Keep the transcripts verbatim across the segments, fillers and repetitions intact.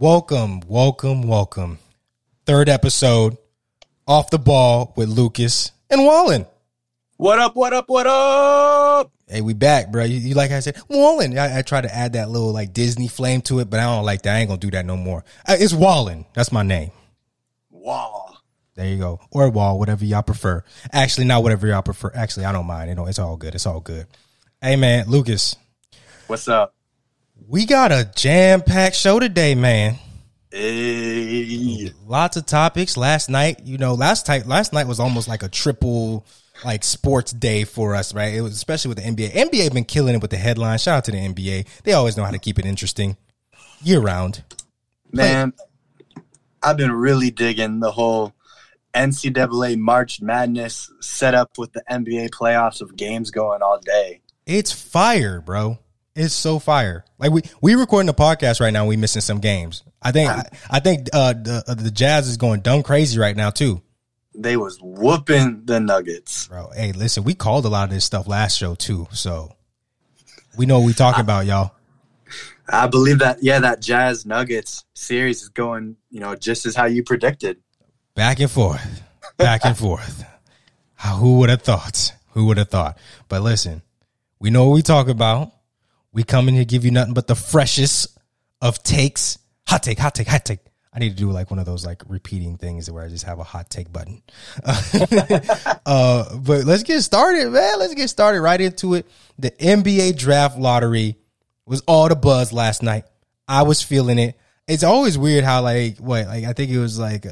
Welcome, welcome, welcome. Third episode, Off the Ball with Lucas and Wallen. What up, what up, what up? Hey, we back, bro. You, you like I said, Wallen. I, I try to add that little like Disney flame to it, but I don't like that. I ain't going to do that no more. Uh, it's Wallen. That's my name. Wall. There you go. Or Wall, whatever y'all prefer. Actually, not whatever y'all prefer. Actually, I don't mind. You know, it's all good. It's all good. Hey, man, Lucas. What's up? We got a jam-packed show today, man. Hey. Lots of topics. Last night, you know, last night, last night was almost like a triple, like, sports day for us, right? It was especially with the N B A. N B A been killing it with the headlines. Shout out to the N B A. They always know how to keep it interesting year-round. Man, like, I've been really digging the whole N C double A March Madness setup with the N B A playoffs of games going all day. It's fire, bro. It's so fire. Like we we recording the podcast right now. We missing some games. I think I, I think uh, the the Jazz is going dumb crazy right now too. They was whooping the Nuggets, bro. Hey, listen, we called a lot of this stuff last show too, so we know what we talking I, about, y'all. I believe that. Yeah, that Jazz Nuggets series is going, you know, just as how you predicted. Back and forth, back and forth. Who would have thought? Who would have thought? But listen, we know what we talk about. We come in here, give you nothing but the freshest of takes. Hot take, hot take, hot take. I need to do like one of those like repeating things where I just have a hot take button. uh, but let's get started, man. Let's get started right into it. The N B A draft lottery was all the buzz last night. I was feeling it. It's always weird how like, what, like I think it was like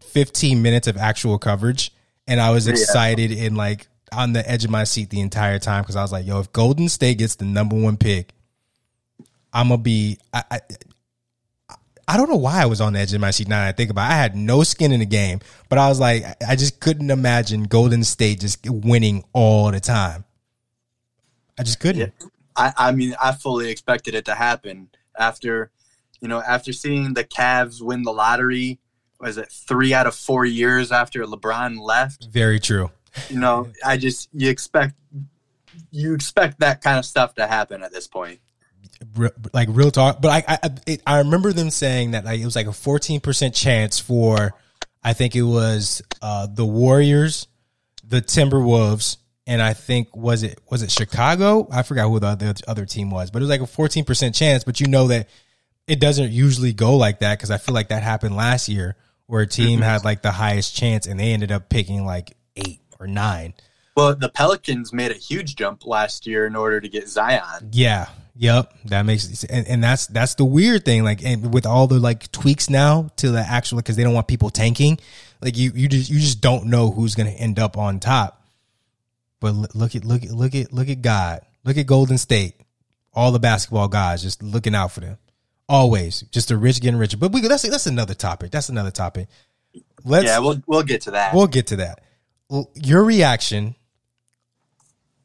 fifteen minutes of actual coverage. And I was excited yeah. and like, on the edge of my seat the entire time because I was like, yo, if Golden State gets the number one pick, I'm going to be I, – I, I don't know why I was on the edge of my seat now that I think about it. I had no skin in the game, but I was like, I just couldn't imagine Golden State just winning all the time. I just couldn't. Yeah. I, I mean, I fully expected it to happen after, you know, after seeing the Cavs win the lottery, was it three out of four years after LeBron left? Very true. You know, I just you expect you expect that kind of stuff to happen at this point, like real talk. But I I, it, I remember them saying that like it was like a fourteen percent chance for, I think it was uh, the Warriors, the Timberwolves, and I think was it was it Chicago? I forgot who the other, other team was, but it was like a fourteen percent chance. But you know that it doesn't usually go like that because I feel like that happened last year where a team mm-hmm. had like the highest chance and they ended up picking like eight. Or nine. Well, the Pelicans made a huge jump last year in order to get Zion. Yeah. Yep. That makes and, and that's that's the weird thing. Like, and with all the like tweaks now to the actual, because they don't want people tanking. Like you, you just you just don't know who's going to end up on top. But look at look at look at look at God. Look at Golden State. All the basketball guys just looking out for them. Always just the rich getting richer. But we that's that's another topic. That's another topic. Let's yeah. We'll we'll get to that. We'll get to that. Your reaction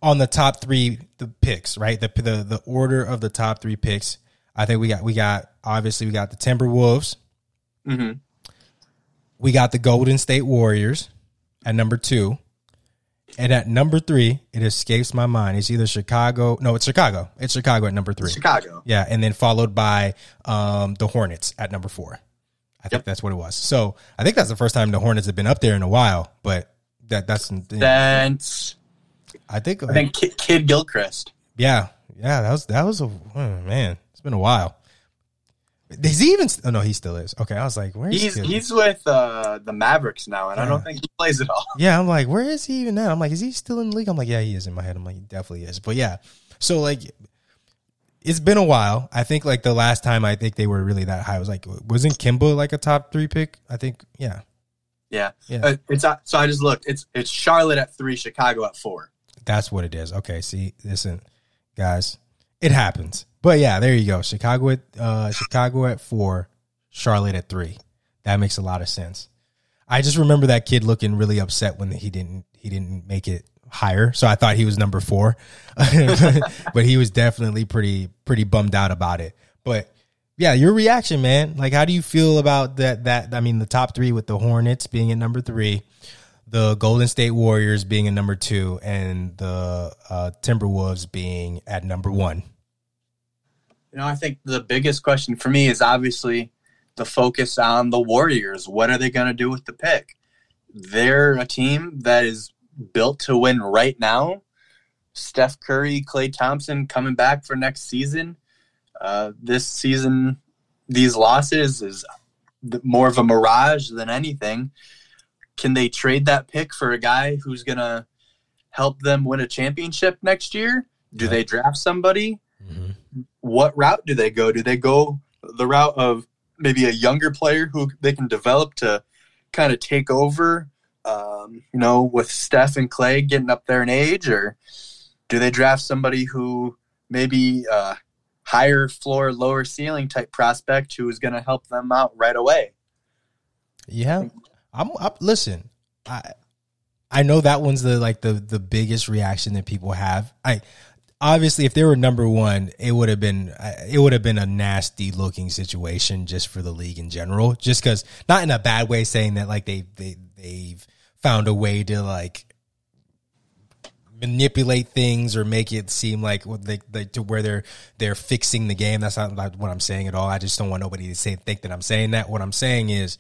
on the top three the picks, right? The, the the order of the top three picks. I think we got we got obviously we got the Timberwolves. Mm-hmm. We got the Golden State Warriors at number two, and at number three, it escapes my mind. It's either Chicago. No, it's Chicago. It's Chicago at number three. Chicago, yeah, and then followed by um, the Hornets at number four. I yep. think that's what it was. So I think that's the first time the Hornets have been up there in a while, but. That that's That's I think I think Kid, Kid Gilchrist. Yeah, yeah, that was that was a oh man. It's been a while. Is he even? Oh no, he still is. Okay, I was like, where is he's Kid? He's with uh, the Mavericks now, and yeah. I don't think he plays at all. Yeah, I'm like, where is he even now? I'm like, is he still in the league? I'm like, yeah, he is in my head. I'm like, he definitely is. But yeah, so like, it's been a while. I think like the last time I think they were really that high was like, wasn't Kimba like a top three pick? I think yeah. Yeah, yeah. Uh, it's uh, so I just looked. It's it's Charlotte at three, Chicago at four. That's what it is. Okay, see, listen, guys, it happens. But yeah, there you go. Chicago at uh, Chicago at four, Charlotte at three. That makes a lot of sense. I just remember that kid looking really upset when he didn't he didn't make it higher. So I thought he was number four, but he was definitely pretty pretty bummed out about it. But. Yeah, your reaction, man. Like, how do you feel about that? That I mean, the top three with the Hornets being at number three, the Golden State Warriors being at number two, and the uh, Timberwolves being at number one. You know, I think the biggest question for me is obviously the focus on the Warriors. What are they going to do with the pick? They're a team that is built to win right now. Steph Curry, Klay Thompson coming back for next season. Uh, this season, these losses is more of a mirage than anything. Can they trade that pick for a guy who's going to help them win a championship next year? Do yeah. they draft somebody? Mm-hmm. What route do they go? Do they go the route of maybe a younger player who they can develop to kind of take over, um, you know, with Steph and Clay getting up there in age? Or do they draft somebody who maybe uh, higher floor, lower ceiling type prospect who is going to help them out right away? Yeah. I'm, I'm listen, I I know that one's the like the the biggest reaction that people have. I obviously, if they were number one, it would have been it would have been a nasty looking situation just for the league in general. Just because, not in a bad way, saying that like they they they've found a way to like manipulate things or make it seem like they, they, to where they're they're fixing the game. That's not like what I'm saying at all. I just don't want nobody to say think that I'm saying that. What I'm saying is,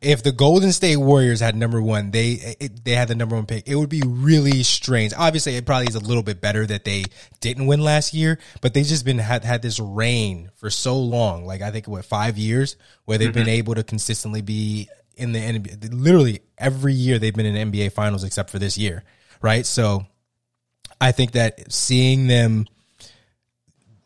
if the Golden State Warriors had number one, they it, they had the number one pick, it would be really strange. Obviously, it probably is a little bit better that they didn't win last year, but they just been had, had this reign for so long. Like, I think, what, five years where they've mm-hmm. been able to consistently be in the N B A. Literally every year they've been in N B A finals except for this year, right? So I think that seeing them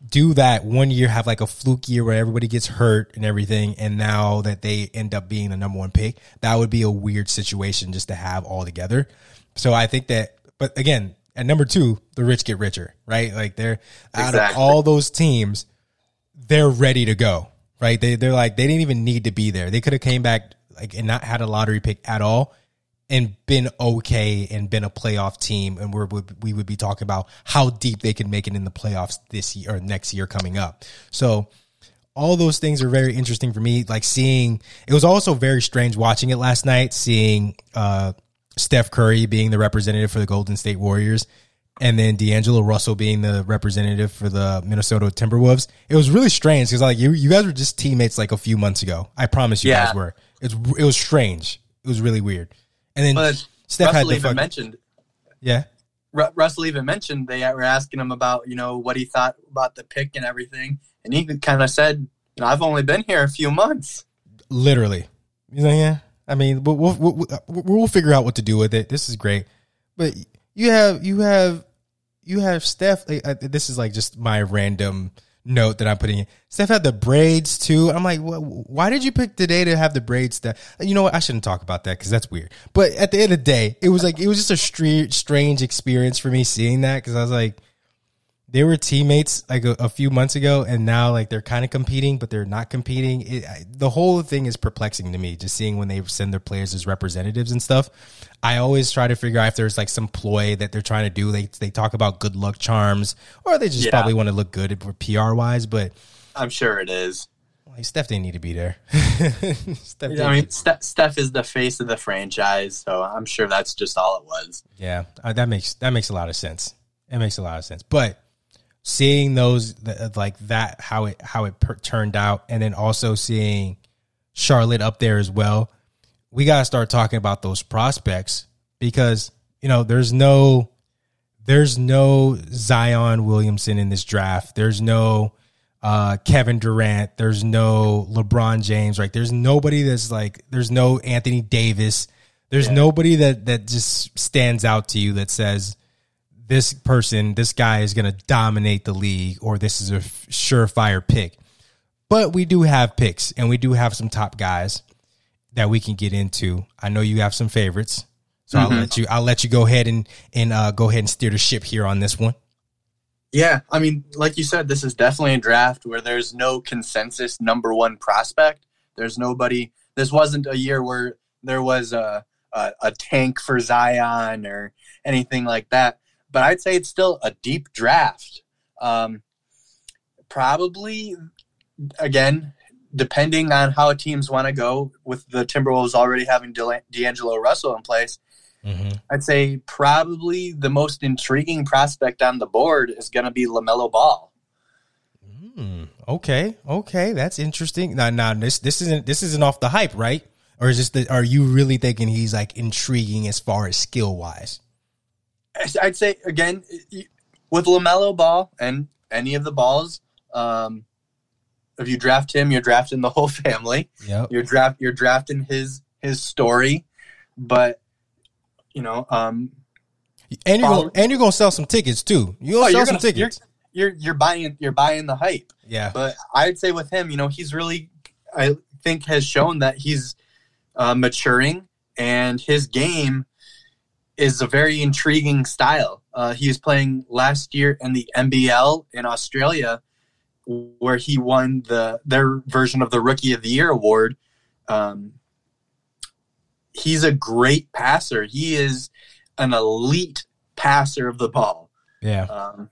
do that one year, have like a fluke year where everybody gets hurt and everything, and now that they end up being the number one pick, that would be a weird situation just to have all together. So I think that, but again, at number two, the rich get richer, right? Like they're exactly. out of all those teams, they're ready to go, right? They, they're like, they didn't even need to be there. They could have came back like and not had a lottery pick at all and been okay and been a playoff team, and we're, we would be talking about how deep they can make it in the playoffs this year or next year coming up. So all those things are very interesting for me. Like seeing, it was also very strange watching it last night, seeing uh, Steph Curry being the representative for the Golden State Warriors and then D'Angelo Russell being the representative for the Minnesota Timberwolves. It was really strange because like you, you guys were just teammates like a few months ago. I promise you yeah. guys were. It's, it was strange. It was really weird. And then but Steph Russell had the even fuck- mentioned, yeah. R- Russell even mentioned they were asking him about, you know, what he thought about the pick and everything, and he kind of said, you know, "I've only been here a few months." Literally, you know, yeah. I mean, we'll, we'll we'll we'll figure out what to do with it. This is great, but you have you have you have Steph. This is like just my random note that I'm putting in. Steph had the braids too. I'm like, why did you pick today to have the braids? That, you know what? I shouldn't talk about that because that's weird. But at the end of the day, it was like it was just a strange, strange experience for me seeing that because I was like, they were teammates like a, a few months ago, and now like they're kind of competing, but they're not competing. It, I, the whole thing is perplexing to me. Just seeing when they send their players as representatives and stuff, I always try to figure out if there's like some ploy that they're trying to do. They they talk about good luck charms, or they just yeah. probably want to look good P R wise. But I'm sure it is. Like Steph didn't need to be there. Steph yeah, I mean, Steph, Steph is the face of the franchise, so I'm sure that's just all it was. Yeah, uh, that makes that makes a lot of sense. It makes a lot of sense, but seeing those like that, how it how it per- turned out, and then also seeing Charlotte up there as well. We gotta start talking about those prospects because you know there's no there's no Zion Williamson in this draft. There's no uh, Kevin Durant. There's no LeBron James. Right? There's nobody that's like there's no Anthony Davis. There's yeah. nobody that that just stands out to you that says, this person, this guy is going to dominate the league, or this is a f- surefire pick. But we do have picks, and we do have some top guys that we can get into. I know you have some favorites, so mm-hmm. I'll let you. I'll let you go ahead and and uh, go ahead and steer the ship here on this one. Yeah, I mean, like you said, this is definitely a draft where there's no consensus number one prospect. There's nobody. This wasn't a year where there was a a, a tank for Zion or anything like that. But I'd say it's still a deep draft. Um, probably, again, depending on how teams want to go, with the Timberwolves already having D'Angelo Russell in place, mm-hmm. I'd say probably the most intriguing prospect on the board is going to be LaMelo Ball. Hmm. Okay. Okay. That's interesting. Now, now this this isn't this isn't off the hype, right? Or is this the, are you really thinking he's like intriguing as far as skill wise? I'd say again with LaMelo Ball and any of the balls, um, if you draft him, you're drafting the whole family. Yep. You're draft you're drafting his his story, but you know, um, and you're follow- gonna, and you're gonna sell some tickets too. You're gonna oh, sell you're some gonna, tickets. You're you're buying you're buying the hype. Yeah. But I'd say with him, you know, he's really I think has shown that he's uh, maturing, and his game is a very intriguing style. Uh, he was playing last year in the N B L in Australia, where he won the their version of the Rookie of the Year award. Um, he's a great passer. He is an elite passer of the ball. Yeah. Um,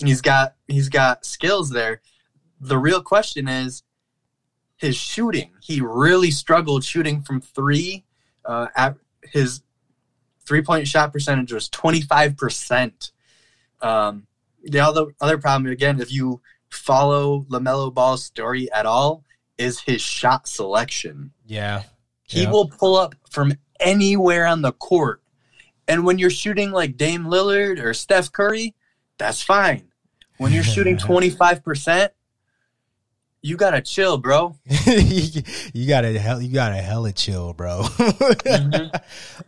He's got he's got skills there. The real question is his shooting. He really struggled shooting from three. Uh, at his three-point shot percentage was twenty-five percent. Um, the other, other problem, again, if you follow LaMelo Ball's story at all, is his shot selection. Yeah. He yeah. will pull up from anywhere on the court. And when you're shooting like Dame Lillard or Steph Curry, that's fine. When you're shooting twenty-five percent, you gotta chill, bro. you gotta hell, you gotta hella chill, bro. mm-hmm.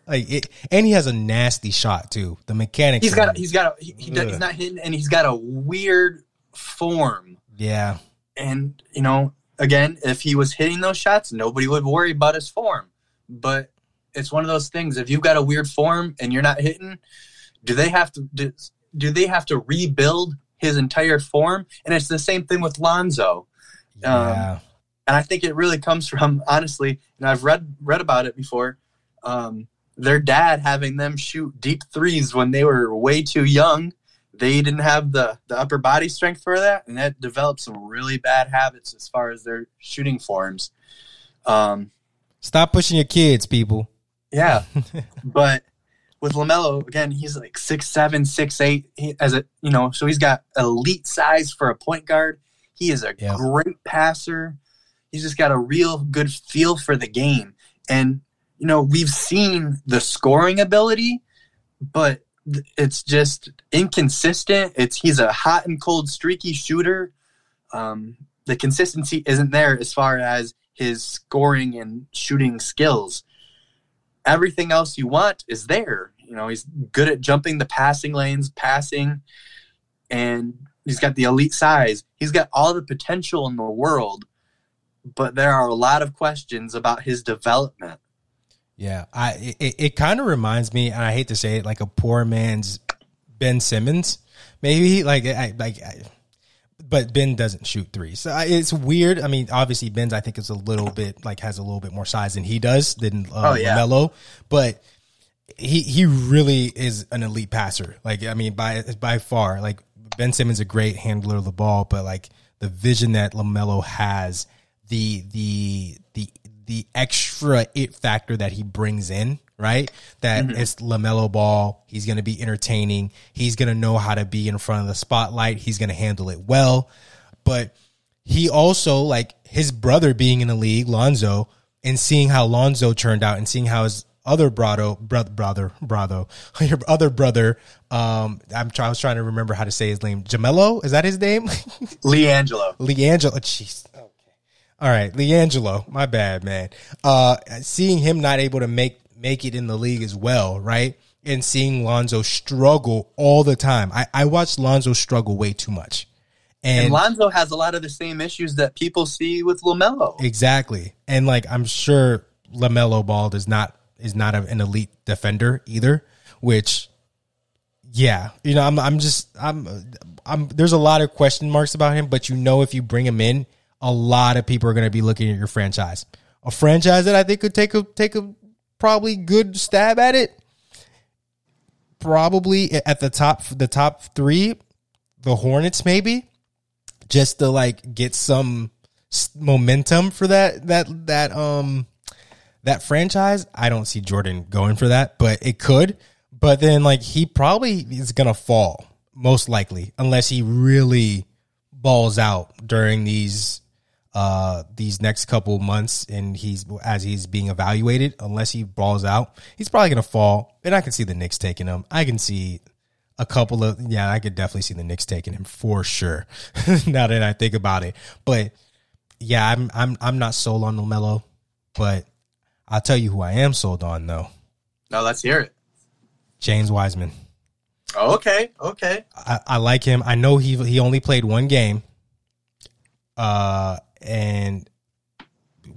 Like, it, and he has a nasty shot too. The mechanics. He's got. He's got. A, he, he does, he's not hitting, and he's got a weird form. Yeah. And you know, again, if he was hitting those shots, nobody would worry about his form. But it's one of those things. If you've got a weird form and you're not hitting, do they have to? Do, Do they have to rebuild his entire form? And it's the same thing with Lonzo. Yeah. Um, and I think it really comes from, honestly, and I've read read about it before, um, their dad having them shoot deep threes when they were way too young. They didn't have the, the upper body strength for that, and that developed some really bad habits as far as their shooting forms. Um, Stop pushing your kids, people. Yeah, but... With LaMelo, again, he's like six seven, six eight, he, as a you know, so he's got elite size for a point guard. He is a yeah. great passer. He's just got a real good feel for the game. And, you know, we've seen the scoring ability, but it's just inconsistent. It's he's a hot and cold, streaky shooter. Um, the consistency isn't there as far as his scoring and shooting skills. Everything else you want is there. You know, he's good at jumping the passing lanes, passing, and he's got the elite size. He's got all the potential in the world, but there are a lot of questions about his development. Yeah, I it, it kind of reminds me, and I hate to say it, like a poor man's Ben Simmons. Maybe like I, like, I, but Ben doesn't shoot threes. So it's weird. I mean, obviously Ben's, I think, is a little bit like has a little bit more size than he does than uh, oh, yeah. LaMelo, but he he really is an elite passer. Like, I mean, by by far, like Ben Simmons, a great handler of the ball, but like the vision that LaMelo has, the the the the extra it factor that he brings in. Right? That mm-hmm. it's LaMelo Ball. He's going to be entertaining. He's going to know how to be in front of the spotlight. He's going to handle it well. But he also, like his brother being in the league, Lonzo, and seeing how Lonzo turned out and seeing how his other brother, brother, brother, brother, your other brother, um, I'm try, I was trying to remember how to say his name. Jamelo? Is that his name? LiAngelo. LiAngelo. Jeez. Okay. All right. LiAngelo. My bad, man. Uh, seeing him not able to make make it in the league as well, right? And seeing Lonzo struggle all the time. I, I watched Lonzo struggle way too much. And, and Lonzo has a lot of the same issues that people see with LaMelo. Exactly. And like, I'm sure LaMelo Ball does not, is not a, an elite defender either, which yeah, you know, I'm, I'm just, I'm, I'm, there's a lot of question marks about him, but you know, if you bring him in, a lot of people are going to be looking at your franchise, a franchise that I think could take a, take a, probably good stab at it. Probably at the top, the top three, the Hornets, maybe, just to like get some momentum for that that that um that franchise. I don't see Jordan going for that, but it could. But then like he probably is gonna fall most likely unless he really balls out during these uh, these next couple months, and he's as he's being evaluated, unless he balls out, he's probably going to fall. And I can see the Knicks taking him. I can see a couple of yeah, I could definitely see the Knicks taking him for sure. Now that I think about it, but yeah, I'm I'm I'm not sold on LaMelo, but I'll tell you who I am sold on though. No, let's hear it. James Wiseman. Oh, okay, okay. I, I like him. I know he he only played one game. Uh, and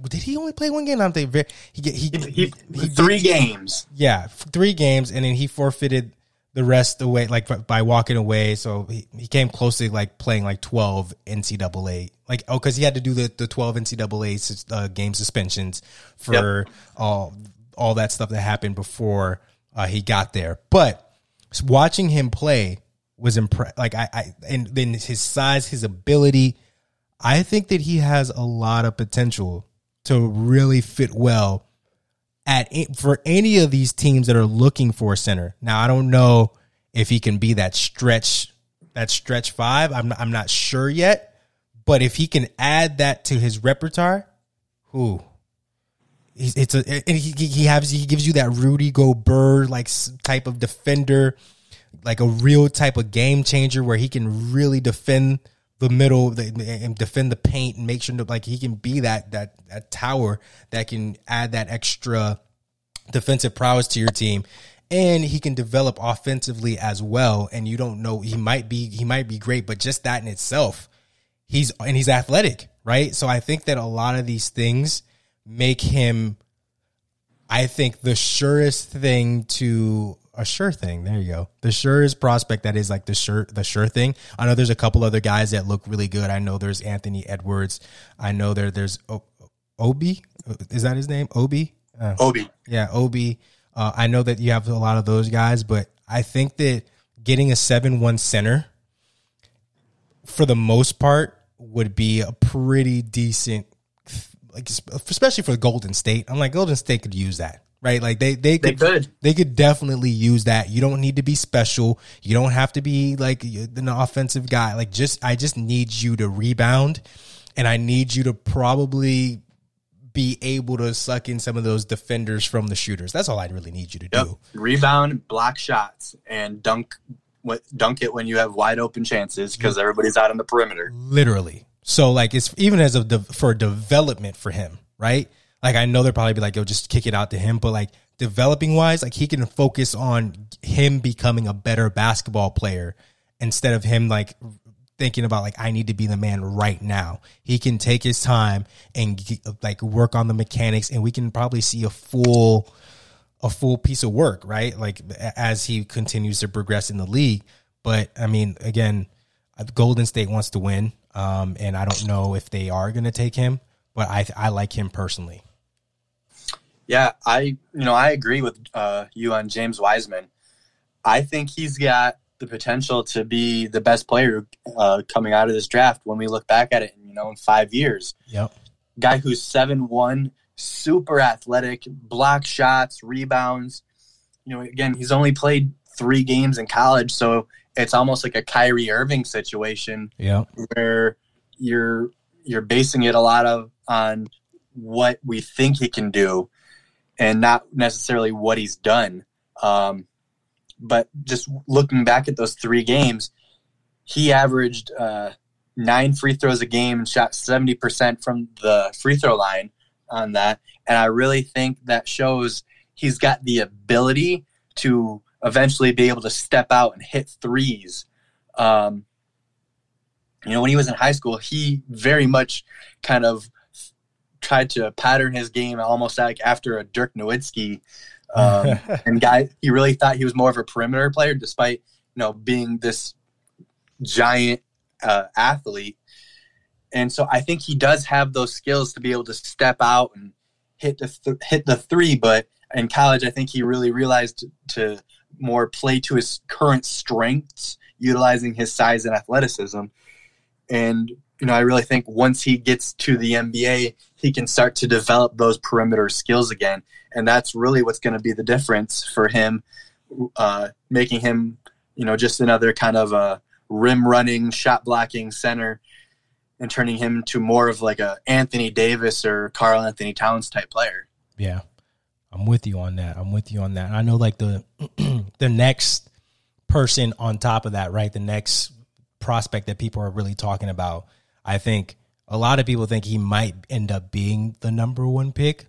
did he only play one game? I don't think very, he he he, he, he three did, games. Yeah, three games, and then he forfeited the rest away, like by walking away. So he, he came close to like playing like twelve N C double A, like oh, because he had to do the, the twelve N C double A uh, game suspensions for yep. all all that stuff that happened before uh, he got there, but. Watching him play was impressive. Like I, I, and then his size, his ability. I think that he has a lot of potential to really fit well at for any of these teams that are looking for a center. Now, I don't know if he can be that stretch, that stretch five. I'm, not, I'm not sure yet. But if he can add that to his repertoire, who? He's, it's a and he he has he gives you that Rudy Gobert like type of defender, like a real type of game changer where he can really defend the middle the, and defend the paint and make sure that like he can be that that that tower that can add that extra defensive prowess to your team, and he can develop offensively as well. And you don't know he might be he might be great, but just that in itself, he's and he's athletic, right? So I think that a lot of these things. Make him, I think, the surest thing to a sure thing. There you go. The surest prospect that is like the sure, the sure thing. I know there's a couple other guys that look really good. I know there's Anthony Edwards. I know there there's o- Obi. Is that his name? Obi. Uh, Obi. Yeah, Obi. Uh, I know that you have a lot of those guys, but I think that getting a seven one center for the most part would be a pretty decent. Like especially for Golden State, I'm like Golden State could use that, right? Like they they could, they could they could definitely use that. You don't need to be special. You don't have to be like an offensive guy. Like just I just need you to rebound, and I need you to probably be able to suck in some of those defenders from the shooters. That's all I really need you to yep. do. Rebound, block shots, and dunk dunk it when you have wide open chances because everybody's out on the perimeter. Literally. So, like, it's even as a de- for development for him, right? Like, I know they'll probably be like, yo, just kick it out to him. But, like, developing-wise, like, he can focus on him becoming a better basketball player instead of him, like, thinking about, like, I need to be the man right now. He can take his time and, like, work on the mechanics, and we can probably see a full a full piece of work, right? Like, as he continues to progress in the league. But, I mean, again, Golden State wants to win. Um, and I don't know if they are going to take him, but I I like him personally. Yeah, I you know I agree with uh, you on James Wiseman. I think he's got the potential to be the best player uh, coming out of this draft when we look back at it, you know, in five years. Yep, guy who's seven one, super athletic, block shots, rebounds. You know, again, he's only played three games in college, so. It's almost like a Kyrie Irving situation yeah. where you're you're basing it a lot of on what we think he can do and not necessarily what he's done. Um, but just looking back at those three games, he averaged uh, nine free throws a game and shot seventy percent from the free throw line on that. And I really think that shows he's got the ability to – eventually be able to step out and hit threes. Um, you know, when he was in high school, he very much kind of tried to pattern his game almost like after a Dirk Nowitzki. Um, and guy, he really thought he was more of a perimeter player despite, you know, being this giant uh, athlete. And so I think he does have those skills to be able to step out and hit the, th- hit the three. But in college, I think he really realized to, to more play to his current strengths, utilizing his size and athleticism. And, you know, I really think once he gets to the N B A, he can start to develop those perimeter skills again. And that's really what's going to be the difference for him, uh, making him, you know, just another kind of a rim running, shot blocking center and turning him to more of like a Anthony Davis or Carl Anthony Towns type player. Yeah, I'm with you on that. I'm with you on that. I know like the the next person on top of that, right? The next prospect that people are really talking about, I think a lot of people think he might end up being the number one pick,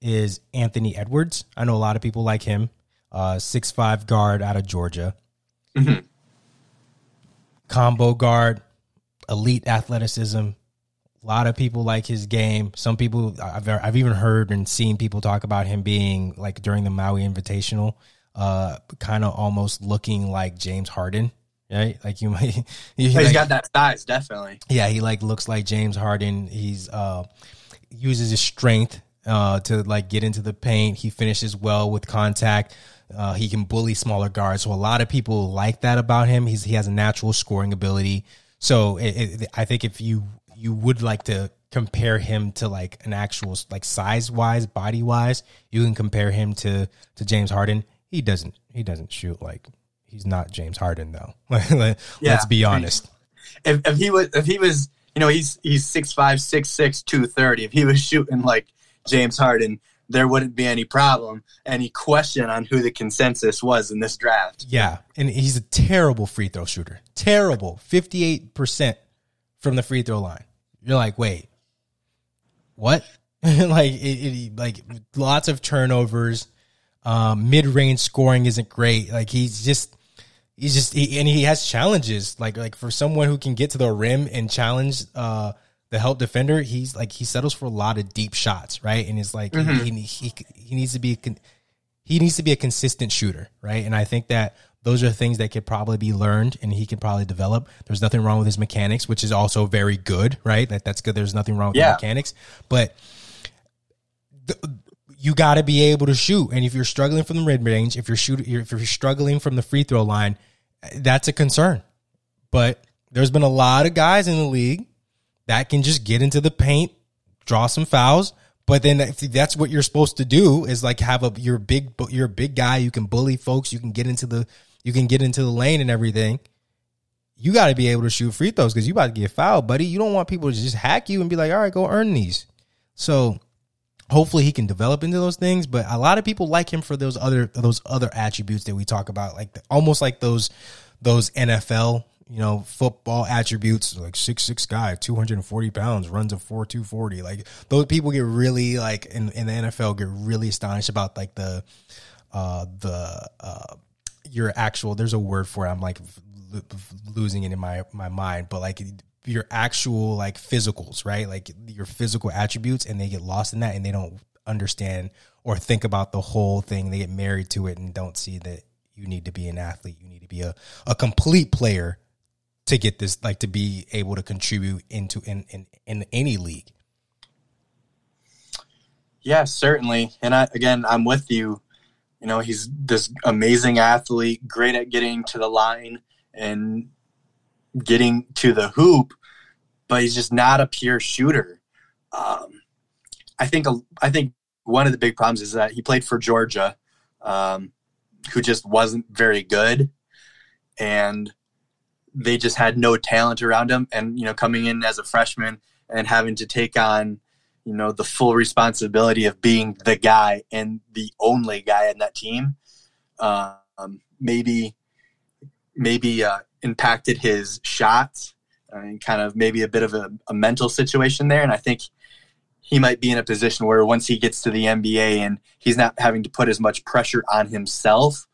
is Anthony Edwards. I know a lot of people like him. Uh, six five guard out of Georgia. Mm-hmm. Combo guard, elite athleticism. A lot of people like his game. Some people, I've, I've even heard and seen people talk about him being, like during the Maui Invitational, uh, kind of almost looking like James Harden. Right, like you might. He, he's like, got that size, definitely. Yeah, he like looks like James Harden. He's uh, uses his strength uh, to like get into the paint. He finishes well with contact. Uh, he can bully smaller guards. So a lot of people like that about him. He's he has a natural scoring ability. So it, it, I think if you you would like to compare him to like an actual like size wise, body wise, you can compare him to to James Harden. He doesn't he doesn't shoot like. He's not James Harden, though. Let's yeah. be honest. If, if he was, if he was, you know, he's he's six five, six six, two thirty. If he was shooting like James Harden, there wouldn't be any problem, any question on who the consensus was in this draft. Yeah, and he's a terrible free throw shooter. Terrible, fifty eight percent from the free throw line. You're like, wait, what? like, it, it, like lots of turnovers. Um, mid range scoring isn't great. Like he's just. He's just, he, and he has challenges. Like, like for someone who can get to the rim and challenge uh, the help defender, he's like he settles for a lot of deep shots, right? And it's like mm-hmm. he, he he he needs to be a, he needs to be a consistent shooter, right? And I think that those are things that could probably be learned, and he could probably develop. There's nothing wrong with his mechanics, which is also very good, right? That that's good. There's nothing wrong with yeah. the mechanics, but the, you got to be able to shoot. And if you're struggling from the mid range, if you're shooting, if you're struggling from the free throw line, that's a concern. But there's been a lot of guys in the league that can just get into the paint, draw some fouls. But then if that's what you're supposed to do is like have a, you're big, you're a big guy. You can bully folks. You can get into the, you can get into the lane and everything. You got to be able to shoot free throws because you about to get fouled, buddy. You don't want people to just hack you and be like, all right, go earn these. So hopefully he can develop into those things, but a lot of people like him for those other those other attributes that we talk about, like the, almost like those those N F L, you know, football attributes, like six six guy, two hundred forty pounds, runs a four two forty. Like those people get really like in, in the N F L get really astonished about like the uh, the uh, your actual. There's a word for it. I'm like lo- losing it in my my mind, but like. Your actual like physicals, right? Like your physical attributes, and they get lost in that and they don't understand or think about the whole thing. They get married to it and don't see that you need to be an athlete. You need to be a, a complete player to get this, like to be able to contribute into in, in, in any league. Yeah, certainly. And I, again, I'm with you. You know, he's this amazing athlete, great at getting to the line and getting to the hoop, but he's just not a pure shooter. Um, I think a, I think one of the big problems is that he played for Georgia, um, who just wasn't very good, and they just had no talent around him. And, you know, coming in as a freshman and having to take on, you know, the full responsibility of being the guy and the only guy in that team, um, maybe, maybe, uh, impacted his shots and kind of maybe a bit of a, a mental situation there. And I think he might be in a position where once he gets to the N B A and he's not having to put as much pressure on himself,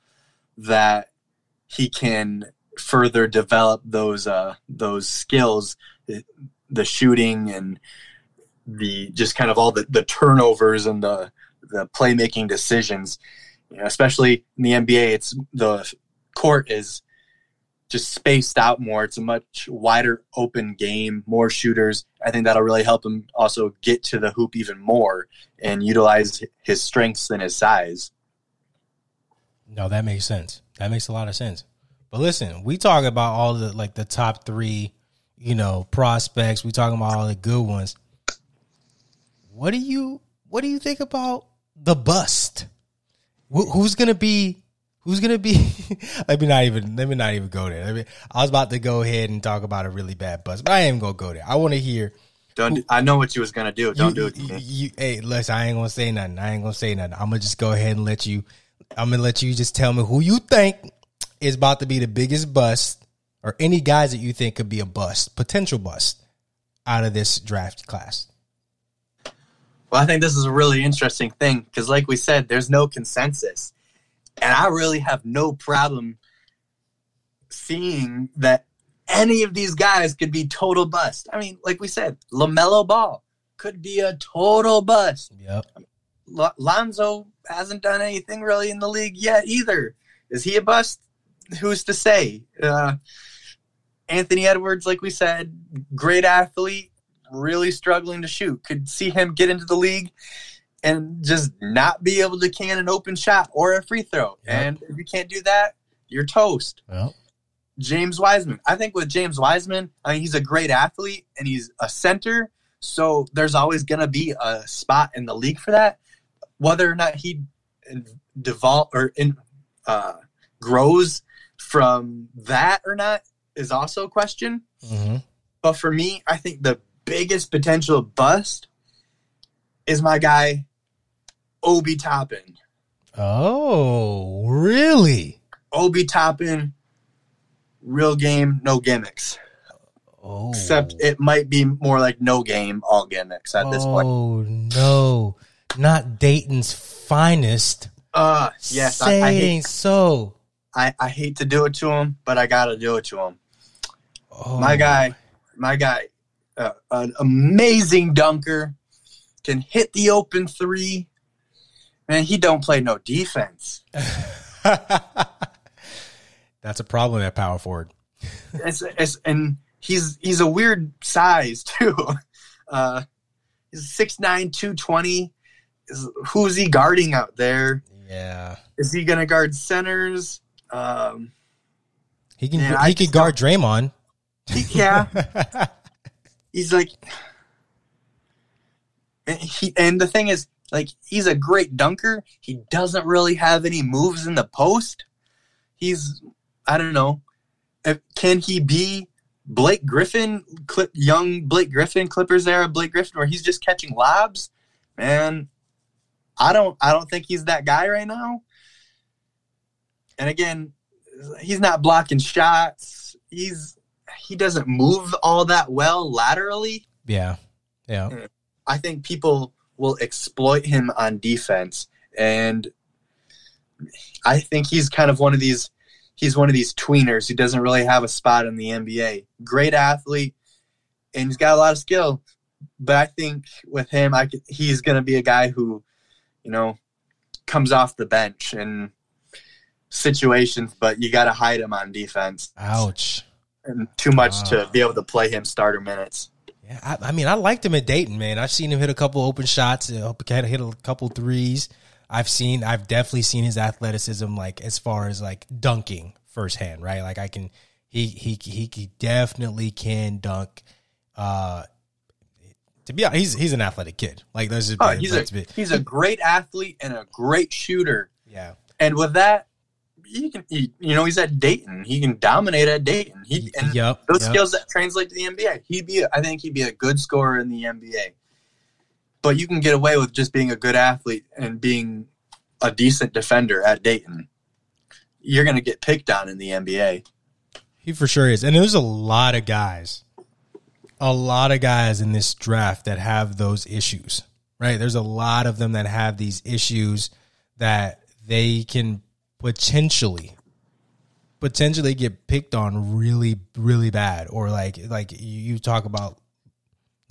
that he can further develop those, uh, those skills, the shooting and the, just kind of all the, the turnovers and the, the playmaking decisions, you know, especially in the N B A, it's the court is, just spaced out more. It's a much wider open game, more shooters. I think that'll really help him also get to the hoop even more and utilize his strengths and his size. No, that makes sense. That makes a lot of sense. But listen, we talk about all the, like the top three, you know, prospects. We talking about all the good ones. What do you, what do you think about the bust? Wh- who's going to be Who's gonna be? let me not even. Let me not even go there. I mean, I was about to go ahead and talk about a really bad bust, but I ain't gonna go there. I want to hear. Don't. Who, I know what you was gonna do. Don't you, do it. To you, me. You, hey, listen. I ain't gonna say nothing. I ain't gonna say nothing. I'm gonna just go ahead and let you. I'm gonna let you just tell me who you think is about to be the biggest bust, or any guys that you think could be a bust, potential bust, out of this draft class. Well, I think this is a really interesting thing because, like we said, there's no consensus. And I really have no problem seeing that any of these guys could be total bust. I mean, like we said, LaMelo Ball could be a total bust. Yep. L- Lonzo hasn't done anything really in the league yet either. Is he a bust? Who's to say? Uh, Anthony Edwards, like we said, great athlete, really struggling to shoot. Could see him get into the league and just not be able to can an open shot or a free throw. Yep. And if you can't do that, you're toast. Yep. James Wiseman. I think with James Wiseman, I mean, he's a great athlete and he's a center, so there's always going to be a spot in the league for that. Whether or not he devol- or in, uh, grows from that or not is also a question. Mm-hmm. But for me, I think the biggest potential bust is my guy, Obi Toppin. Oh, really? Obi Toppin, real game, no gimmicks. Oh. Except it might be more like no game, all gimmicks at this point. Oh, no. Not Dayton's finest. Uh, yes. Saying I, I hate, so. I, I hate to do it to him, but I got to do it to him. Oh. My guy, my guy, uh, an amazing dunker, can hit the open three. Man, he don't play no defense. That's a problem at power forward. it's, it's, and he's he's a weird size, too. Uh, he's six nine, two twenty. Is, who's he guarding out there? Yeah. Is he going to guard centers? Um, he can man, he could guard Draymond. He, yeah. He's like... And, he, and the thing is, like, he's a great dunker. He doesn't really have any moves in the post. He's, I don't know. Can he be Blake Griffin, Clip, young Blake Griffin, Clippers era Blake Griffin, where he's just catching lobs? Man, I don't, I don't think he's that guy right now. And again, he's not blocking shots. He's he doesn't move all that well laterally. Yeah, yeah. Mm. I think people will exploit him on defense, and I think he's kind of one of these he's one of these tweeners who doesn't really have a spot in the N B A. Great athlete, and he's got a lot of skill, but I think with him, I could, he's going to be a guy who, you know, comes off the bench in situations, but you got to hide him on defense. Ouch. And too much wow. to be able to play him starter minutes. I, I mean, I liked him at Dayton, man. I've seen him hit a couple open shots, hit a couple threes. I've seen, I've definitely seen his athleticism, like as far as like dunking firsthand, right? Like I can, he he he, he definitely can dunk. Uh, to be honest, he's he's an athletic kid. Like that's just oh, he's a bit. He's a great athlete and a great shooter. Yeah, and with that. He can, he, you know, he's at Dayton. He can dominate at Dayton. He and yep, those yep. skills that translate to the N B A. He'd be, I think, he'd be a good scorer in the N B A. But you can get away with just being a good athlete and being a decent defender at Dayton. You're going to get picked on in the N B A. He for sure is, and there's a lot of guys, a lot of guys in this draft that have those issues, right? There's a lot of them that have these issues that they can. Potentially, potentially get picked on really, really bad, or like, like you talk about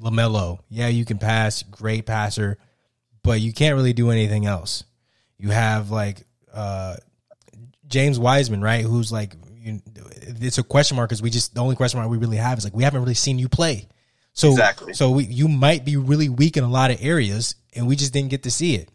LaMelo. Yeah, you can pass, great passer, but you can't really do anything else. You have like uh, James Wiseman, right? Who's like, you, it's a question mark because we just the only question mark we really have is like we haven't really seen you play. So, exactly. so we, you might be really weak in a lot of areas, and we just didn't get to see it.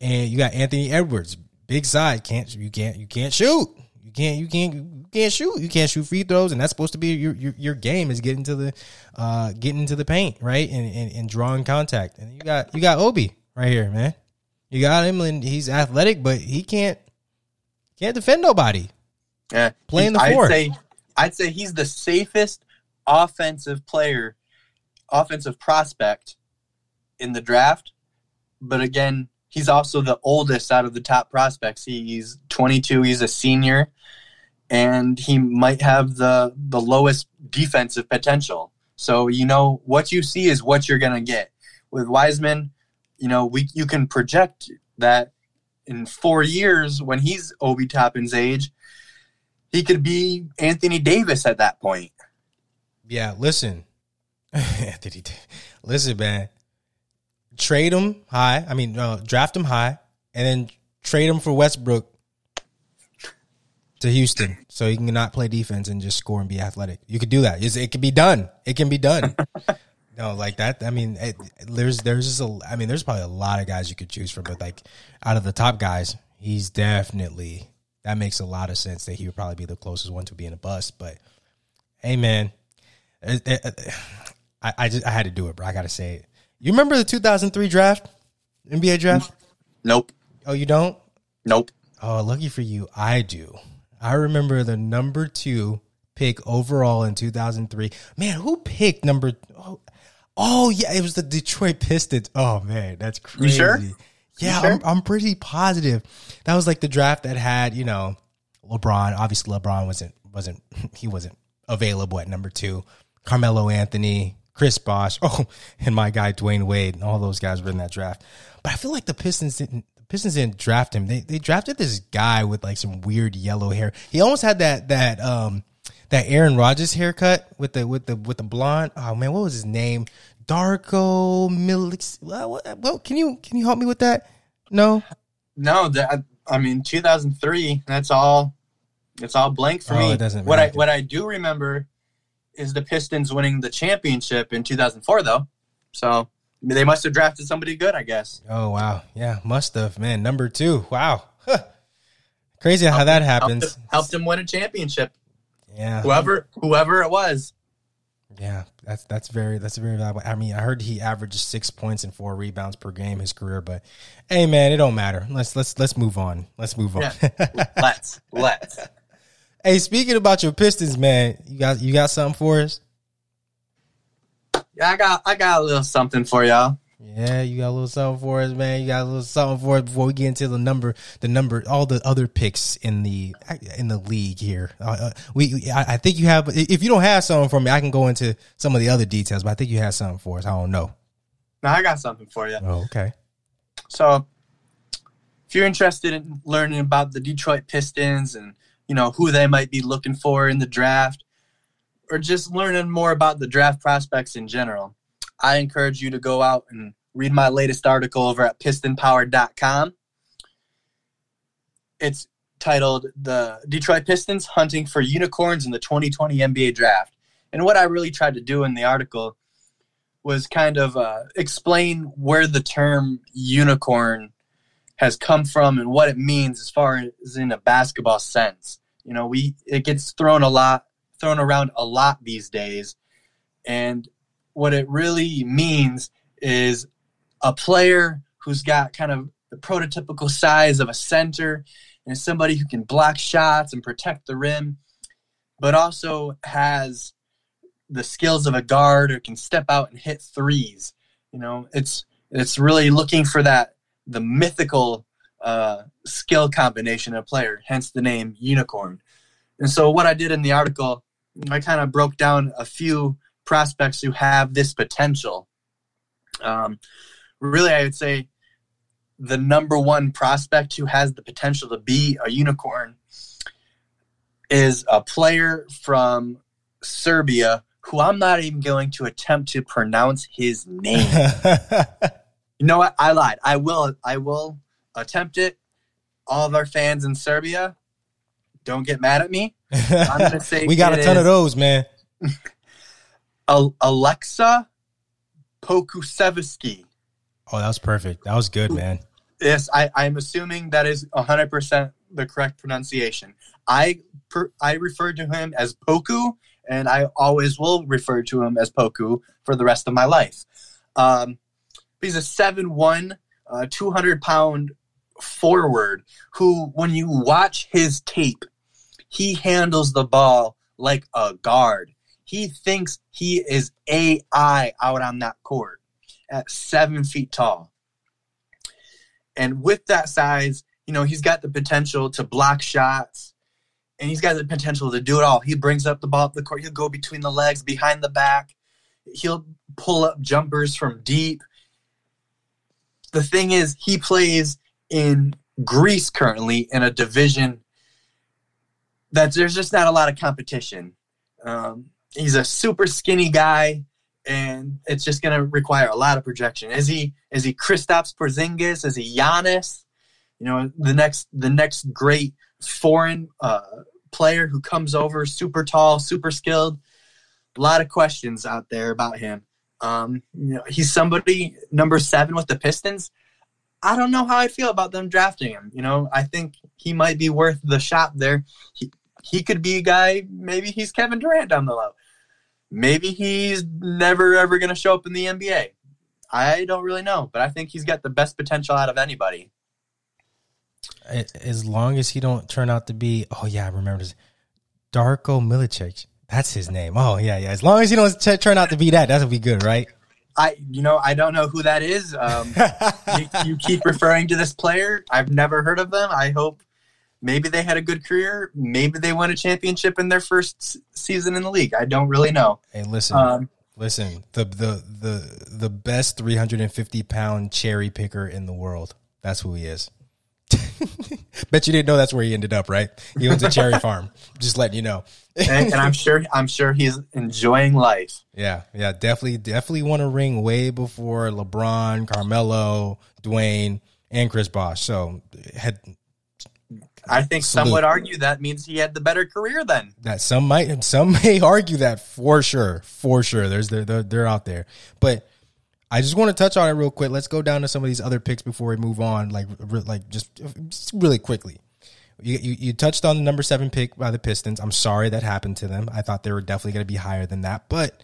And you got Anthony Edwards. Big side can't you can't you can't shoot you can't you can't you can't shoot you can't shoot free throws, and that's supposed to be your your, your game is getting to the uh getting to the paint, right, and, and and drawing contact. And you got you got Obi right here, man. You got him, and he's athletic, but he can't Can't defend nobody. Yeah, playing the fourth. I'd say, I'd say he's the safest offensive player, offensive prospect in the draft. But again, he's also the oldest out of the top prospects. He's twenty-two. He's a senior, and he might have the the lowest defensive potential. So, you know, what you see is what you're going to get. With Wiseman, you know, we you can project that in four years when he's Obi Toppin's age, he could be Anthony Davis at that point. Yeah, listen. Anthony Davis. Listen, man. Trade him high. I mean, uh, draft him high, and then trade him for Westbrook to Houston so he can not play defense and just score and be athletic. You could do that. It's, it can be done. It can be done. No, like that. I mean, it, there's there's just a, I mean, there's probably a lot of guys you could choose from, but like out of the top guys, he's definitely, that makes a lot of sense that he would probably be the closest one to being a bust. But hey, man, it, it, it, I, I just I had to do it, bro. I got to say it. You remember the two thousand three draft? N B A draft? Nope. Oh, you don't? Nope. Oh, lucky for you, I do. I remember the number two pick overall in two thousand three. Man, who picked number... Oh, oh yeah, it was the Detroit Pistons. Oh, man, that's crazy. You sure? Yeah, you sure? I'm, I'm pretty positive. That was like the draft that had, you know, LeBron. Obviously, LeBron wasn't... wasn't he wasn't available at number two. Carmelo Anthony... Chris Bosh, oh, and my guy Dwayne Wade, and all those guys were in that draft. But I feel like the Pistons didn't. The Pistons didn't draft him. They they drafted this guy with like some weird yellow hair. He almost had that that um that Aaron Rodgers haircut with the with the with the blonde. Oh man, what was his name? Darko Milicic. Well, can you can you help me with that? No, no. That, I mean, two thousand three. That's all. It's all blank for oh, me. It doesn't what I what I do remember. Is the Pistons winning the championship in two thousand four, though. So they must have drafted somebody good, I guess. Oh, wow. Yeah, must have. Man, number two. Wow. Huh. Crazy helped how that happens. Helped him, helped him win a championship. Yeah. Whoever whoever it was. Yeah, that's that's very that's very valuable. I mean, I heard he averaged six points and four rebounds per game his career, but hey man, it don't matter. Let's let's let's move on. Let's move on. Yeah. let's let's Hey, speaking about your Pistons, man, you got you got something for us? Yeah, I got I got a little something for y'all. Yeah, you got a little something for us, man. You got a little something for us before we get into the number, the number, all the other picks in the in the league here. Uh, we, I, I think you have. If you don't have something for me, I can go into some of the other details. But I think you have something for us. I don't know. No, I got something for you. Oh, okay. So, if you're interested in learning about the Detroit Pistons and you know, who they might be looking for in the draft, or just learning more about the draft prospects in general, I encourage you to go out and read my latest article over at piston power dot com. It's titled, The Detroit Pistons Hunting for Unicorns in the twenty twenty N B A Draft. And what I really tried to do in the article was kind of uh, explain where the term unicorn has come from and what it means as far as in a basketball sense. You know, we it gets thrown a lot, thrown around a lot these days. And what it really means is a player who's got kind of the prototypical size of a center and somebody who can block shots and protect the rim, but also has the skills of a guard or can step out and hit threes. You know, it's it's really looking for that the mythical uh, skill combination of a player, hence the name unicorn. And so what I did in the article, I kind of broke down a few prospects who have this potential. Um, really, I would say the number one prospect who has the potential to be a unicorn is a player from Serbia who I'm not even going to attempt to pronounce his name. You know what? I lied. I will I will attempt it. All of our fans in Serbia, don't get mad at me. I'm gonna say we got a ton of those, man. Alexa Pokusevski. Oh, that was perfect. That was good, man. Yes, I, I'm assuming that is one hundred percent the correct pronunciation. I per, I referred to him as Poku, and I always will refer to him as Poku for the rest of my life. Um He's a seven one, uh, two hundred pound forward who, when you watch his tape, he handles the ball like a guard. He thinks he is A I out on that court at seven feet tall. And with that size, you know, he's got the potential to block shots, and he's got the potential to do it all. He brings up the ball up the court. He'll go between the legs, behind the back. He'll pull up jumpers from deep. The thing is, he plays in Greece currently in a division that there's just not a lot of competition. Um, he's a super skinny guy, and it's just going to require a lot of projection. Is he is he Kristaps Porzingis? Is he Giannis? You know, the next the next great foreign uh, player who comes over, super tall, super skilled. A lot of questions out there about him. Um, you know, he's somebody number seven with the Pistons. I don't know how I feel about them drafting him. You know, I think he might be worth the shot there. He he could be a guy. Maybe he's Kevin Durant down the low. Maybe he's never ever going to show up in the N B A. I don't really know, but I think he's got the best potential out of anybody. As long as he don't turn out to be, oh yeah, I remember this, Darko Milicic. That's his name. Oh, yeah, yeah. As long as you don't t- turn out to be that, that'll be good, right? I, you know, I don't know who that is. Um, you, you keep referring to this player. I've never heard of them. I hope maybe they had a good career. Maybe they won a championship in their first s- season in the league. I don't really know. Hey, listen, um, listen. The the the the best three hundred fifty pound cherry picker in the world. That's who he is. Bet you didn't know that's where he ended up, right? He owns a cherry farm. Just letting you know. and, and I'm sure I'm sure he's enjoying life. Yeah, yeah, definitely, definitely won a ring way before LeBron, Carmelo, Dwayne, and Chris Bosh. So, had, I think salute. Some would argue that means he had the better career then. That some might, some may argue that for sure, for sure. There's they're they're, they're out there, but. I just want to touch on it real quick. Let's go down to some of these other picks before we move on, like like just, just really quickly. You, you you touched on the number seven pick by the Pistons. I'm sorry that happened to them. I thought they were definitely going to be higher than that. But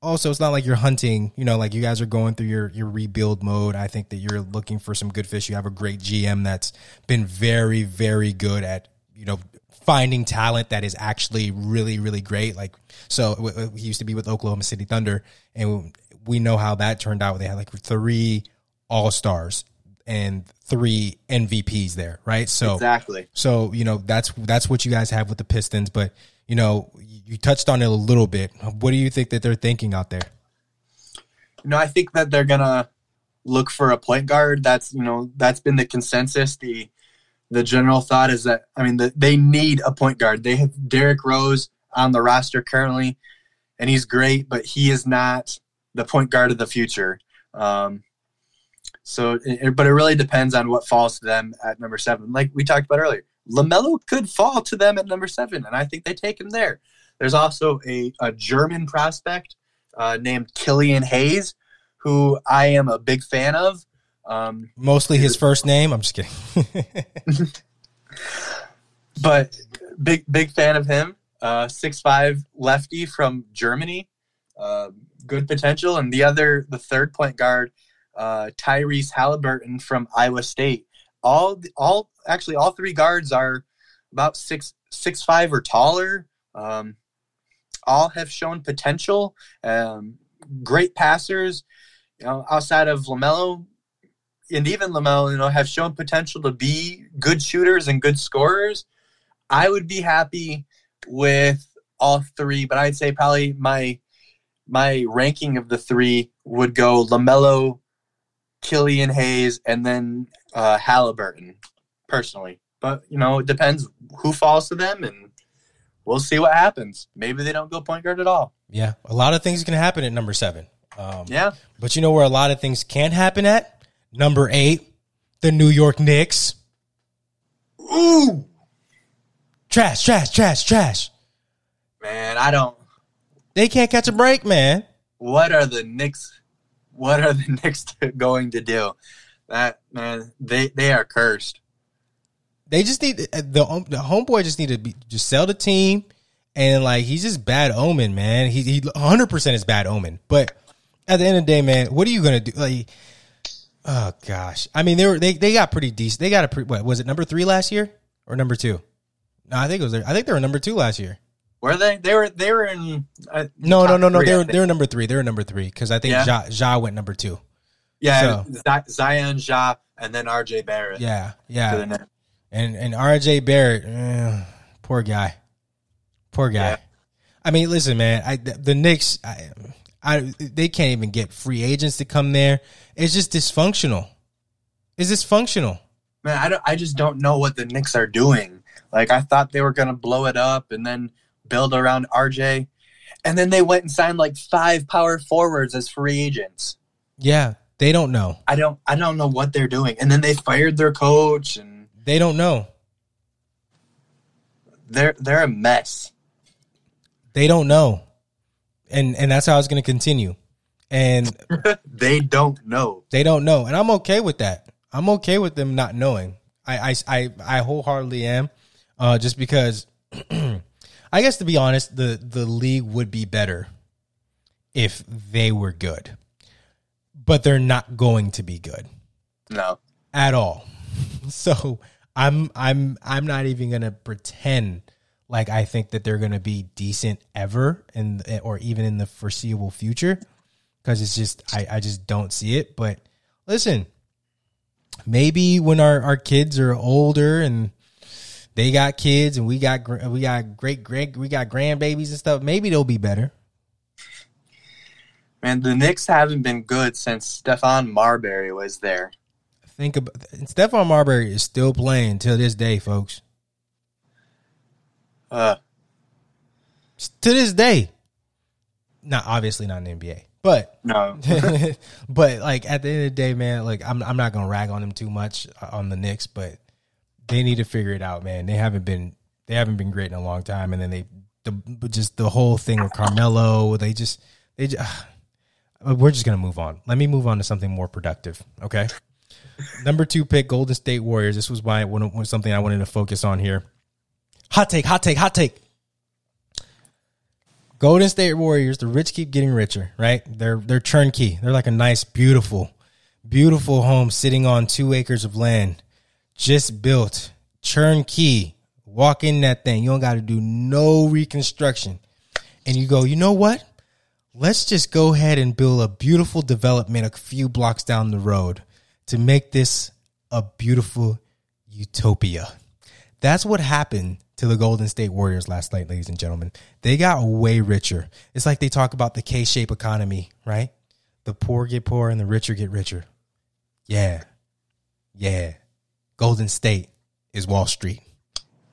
also, it's not like you're hunting. You know, like you guys are going through your, your rebuild mode. I think that you're looking for some good fish. You have a great G M that's been very, very good at, you know, finding talent that is actually really, really great. Like, so he used to be with Oklahoma City Thunder, and we know how that turned out. They had like three all-stars and three M V Ps there, right? So exactly. So, you know, that's that's what you guys have with the Pistons. But, you know, you touched on it a little bit. What do you think that they're thinking out there? You know, I think that they're going to look for a point guard. That's, you know, that's been the consensus. The the general thought is that, I mean, the, they need a point guard. They have Derrick Rose on the roster currently, and he's great, but he is not – the point guard of the future. Um, so, it, but it really depends on what falls to them at number seven. Like we talked about earlier, LaMelo could fall to them at number seven, and I think they take him there. There's also a, a German prospect uh, named Killian Hayes, who I am a big fan of. Um, Mostly his first name. I'm just kidding. But big, big fan of him. Uh, six five lefty from Germany. Uh, good potential. And the other, the third point guard, uh, Tyrese Halliburton from Iowa State. All, all, actually, all three guards are about six, six five or taller. Um, all have shown potential. Um, great passers. You know, outside of LaMelo, and even LaMelo, you know, have shown potential to be good shooters and good scorers. I would be happy with all three, but I'd say probably my My ranking of the three would go LaMelo, Killian Hayes, and then uh, Halliburton, personally. But, you know, it depends who falls to them, and we'll see what happens. Maybe they don't go point guard at all. Yeah, a lot of things can happen at number seven. Um, yeah. But you know where a lot of things can happen at? Number eight, the New York Knicks. Ooh! Trash, trash, trash, trash. Man, I don't. They can't catch a break, man. What are the Knicks? What are the Knicks going to do? That man, they they are cursed. They just need the the homeboy just need to be, just sell the team, and like he's just bad omen, man. He he one hundred percent is bad omen. But at the end of the day, man, what are you gonna do? Like, Oh gosh, I mean they were they, they got pretty decent. They got a pretty, what was it, number three last year or number two? No, I think it was. I think they were number two last year. Were they? They were. They were in. Uh, no, no, no, no. They were. They were number three. They were number three because I think yeah. Ja, ja went number two. Yeah, so. Zion, Ja, and then R J Barrett. Yeah, yeah. And and R J Barrett, eh, poor guy, poor guy. Yeah. I mean, listen, man. I the, the Knicks, I, I they can't even get free agents to come there. It's just dysfunctional. It's dysfunctional. Man, I don't, I just don't know what the Knicks are doing. Like I thought they were gonna blow it up and then build around R J, and then they went and signed like five power forwards as free agents. Yeah, they don't know. I don't. I don't know what they're doing. And then they fired their coach, and they don't know. They're they're a mess. They don't know, and and that's how it's going to continue. And they don't know. They don't know, and I'm okay with that. I'm okay with them not knowing. I I I, I wholeheartedly am, uh, just because. I guess to be honest, the, the league would be better if they were good. But they're not going to be good. No. At all. So I'm I'm I'm not even gonna pretend like I think that they're gonna be decent ever in or even in the foreseeable future. Because it's just I, I just don't see it. But listen, maybe when our, our kids are older and they got kids and we got we got great great we got grandbabies and stuff. Maybe they'll be better. Man, the Knicks haven't been good since Stephon Marbury was there. Think about Stephon Marbury is still playing till this day, folks. Uh, to this day. Not obviously not in the N B A, but no. But like at the end of the day, man, like I'm I'm not gonna rag on them too much on the Knicks, but. They need to figure it out, man. They haven't been they haven't been great in a long time, and then they the, just the whole thing with Carmelo. They just they just, uh, we're just gonna move on. Let me move on to something more productive, okay? Number two pick, Golden State Warriors. This was why was something I wanted to focus on here. Hot take, hot take, hot take. Golden State Warriors. The rich keep getting richer, right? They're they're turnkey. They're like a nice, beautiful, beautiful home sitting on two acres of land. Just built, turnkey, walk in that thing. You don't got to do no reconstruction. And you go, you know what? Let's just go ahead and build a beautiful development a few blocks down the road to make this a beautiful utopia. That's what happened to the Golden State Warriors last night, ladies and gentlemen. They got way richer. It's like they talk about the K-shaped economy, right? The poor get poorer and the richer get richer. Yeah. Yeah. Golden State is Wall Street.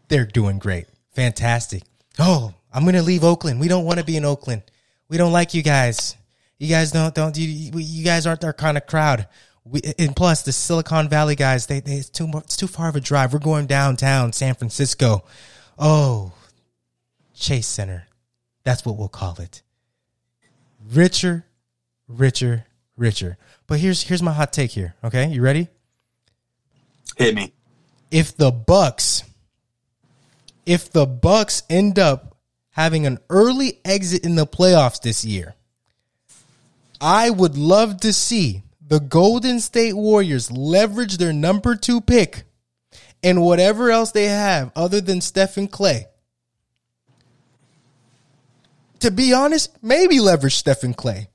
They're doing great. Fantastic. Oh, I'm going to leave Oakland. We don't want to be in Oakland. We don't like you guys. You guys don't, don't, you, you guys aren't our kind of crowd. We, and plus the Silicon Valley guys, they, they, it's too, it's too far of a drive. We're going downtown San Francisco. Oh, Chase Center. That's what we'll call it. Richer, richer, richer. But here's, here's my hot take here. Okay. You ready? Hit me. If the Bucks, if the Bucks end up having an early exit in the playoffs this year, I would love to see the Golden State Warriors leverage their number two pick and whatever else they have other than Steph and Klay. To be honest, maybe leverage Steph and Klay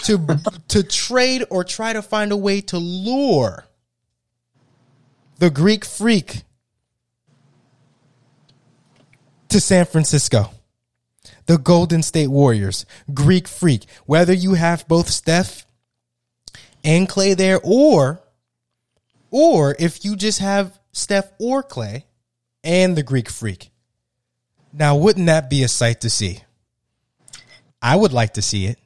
to to trade or try to find a way to lure the Greek Freak to San Francisco. The Golden State Warriors. Greek Freak. Whether you have both Steph and Klay there, or or if you just have Steph or Klay and the Greek Freak. Now, wouldn't that be a sight to see? I would like to see it.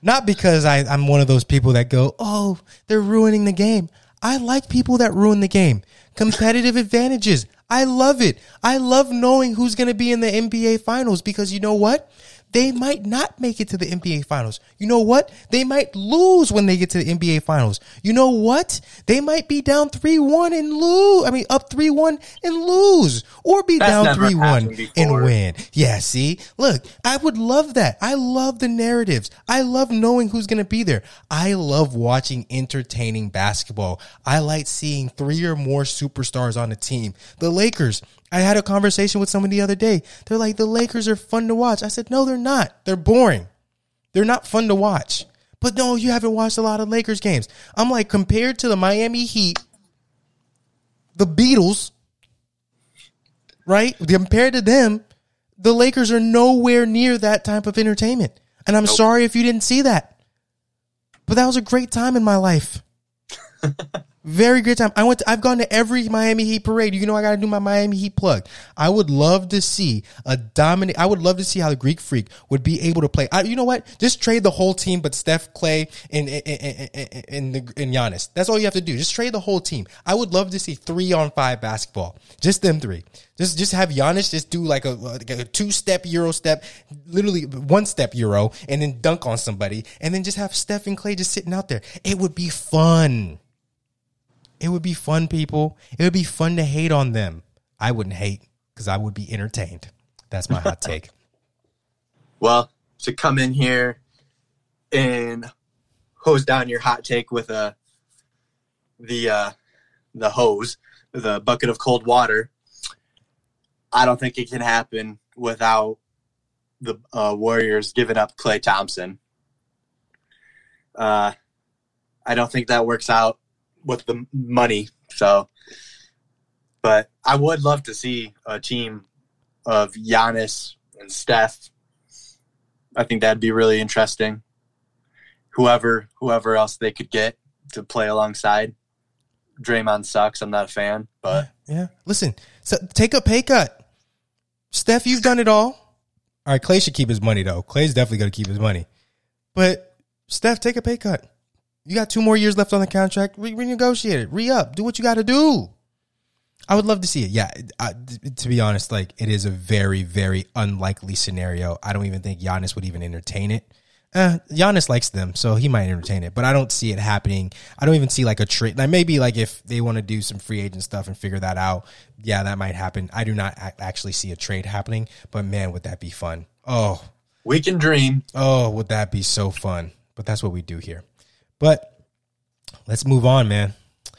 Not because I, I'm one of those people that go, oh, they're ruining the game. I like people that ruin the game. Competitive advantages. I love it. I love knowing who's going to be in the N B A Finals because you know what? they might not make it to the N B A Finals. You know what? They might lose when they get to the N B A Finals. You know what? They might be down three one and lose. I mean, up three one and lose. Or be down three one and win. Yeah, see? Look, I would love that. I love the narratives. I love knowing who's going to be there. I love watching entertaining basketball. I like seeing three or more superstars on a team. The Lakers. I had a conversation with someone the other day. They're like, the Lakers are fun to watch. I said, no, they're not. They're boring. They're not fun to watch. But no, you haven't watched a lot of Lakers games. I'm like, compared to the Miami Heat, the Beatles, right? Compared to them, the Lakers are nowhere near that type of entertainment. And I'm nope. sorry if you didn't see that. But that was a great time in my life. Very great time. I went to, I've gone to every Miami Heat parade. You know, I got to do my Miami Heat plug. I would love to see a dominant. I would love to see how the Greek Freak would be able to play. I, you know what? Just trade the whole team, but Steph, Clay, and and and, and, the, and Giannis. That's all you have to do. Just trade the whole team. I would love to see three on five basketball. Just them three. Just just have Giannis just do like a, like a two step Euro step, literally one step Euro, and then dunk on somebody, and then just have Steph and Clay just sitting out there. It would be fun. It would be fun, people. It would be fun to hate on them. I wouldn't hate because I would be entertained. That's my hot take. Well, to come in here and hose down your hot take with uh, the uh, the hose, the bucket of cold water, I don't think it can happen without the uh, Warriors giving up Klay Thompson. Uh, I don't think that works out with the money, so. But I would love to see a team of Giannis and Steph. I think that'd be really interesting. Whoever, whoever else they could get to play alongside. Draymond sucks. I'm not a fan, but yeah. yeah. Listen, so take a pay cut. Steph, you've done it all. All right, Klay should keep his money though. Klay's definitely going to keep his money, but Steph, take a pay cut. You got two more years left on the contract. Re- renegotiate it. Re-up. Do what you got to do. I would love to see it. Yeah, I, to be honest, like it is a very, very unlikely scenario. I don't even think Giannis would even entertain it. Eh, Giannis likes them, so he might entertain it. But I don't see it happening. I don't even see like a trade. Like maybe like if they want to do some free agent stuff and figure that out, yeah, that might happen. I do not actually see a trade happening. But man, would that be fun? Oh, we can dream. Oh, would that be so fun? But that's what we do here. But let's move on, man.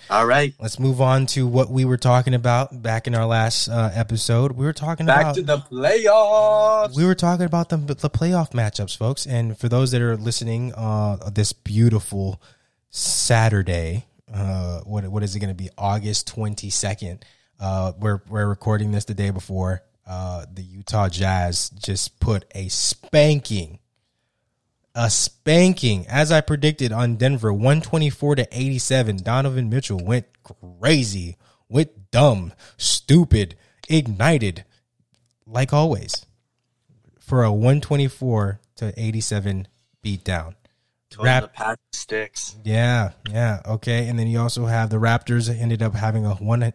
All right. Let's move on to what we were talking about back in our last uh, episode. We were talking back about... Back to the playoffs. We were talking about the, the playoff matchups, folks. And for those that are listening, uh, this beautiful Saturday, uh, what what is it going to be? August twenty-second. Uh, we're, we're recording this the day before. Uh, the Utah Jazz just put a spanking... A spanking, as I predicted, on Denver, one twenty-four to eighty-seven. Donovan Mitchell went crazy, went dumb, stupid, ignited, like always, for a one twenty-four to eighty-seven beatdown. Rap- pack sticks. Yeah, yeah, okay. And then you also have the Raptors ended up having a one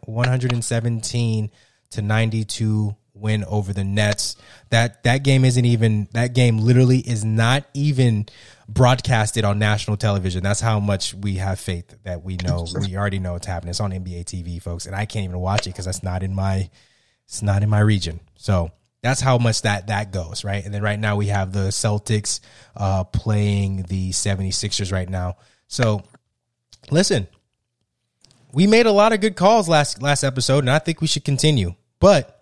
seventeen to ninety-two win over the Nets. That that game isn't even that game literally is not even broadcasted on national television. That's how much we have faith that we know we already know it's happening. It's on N B A T V, folks, and I can't even watch it because that's not in my it's not in my region. So that's how much that that goes, right? And then right now we have the Celtics uh playing the seventy-sixers right now. So listen, we made a lot of good calls last last episode, and I think we should continue. But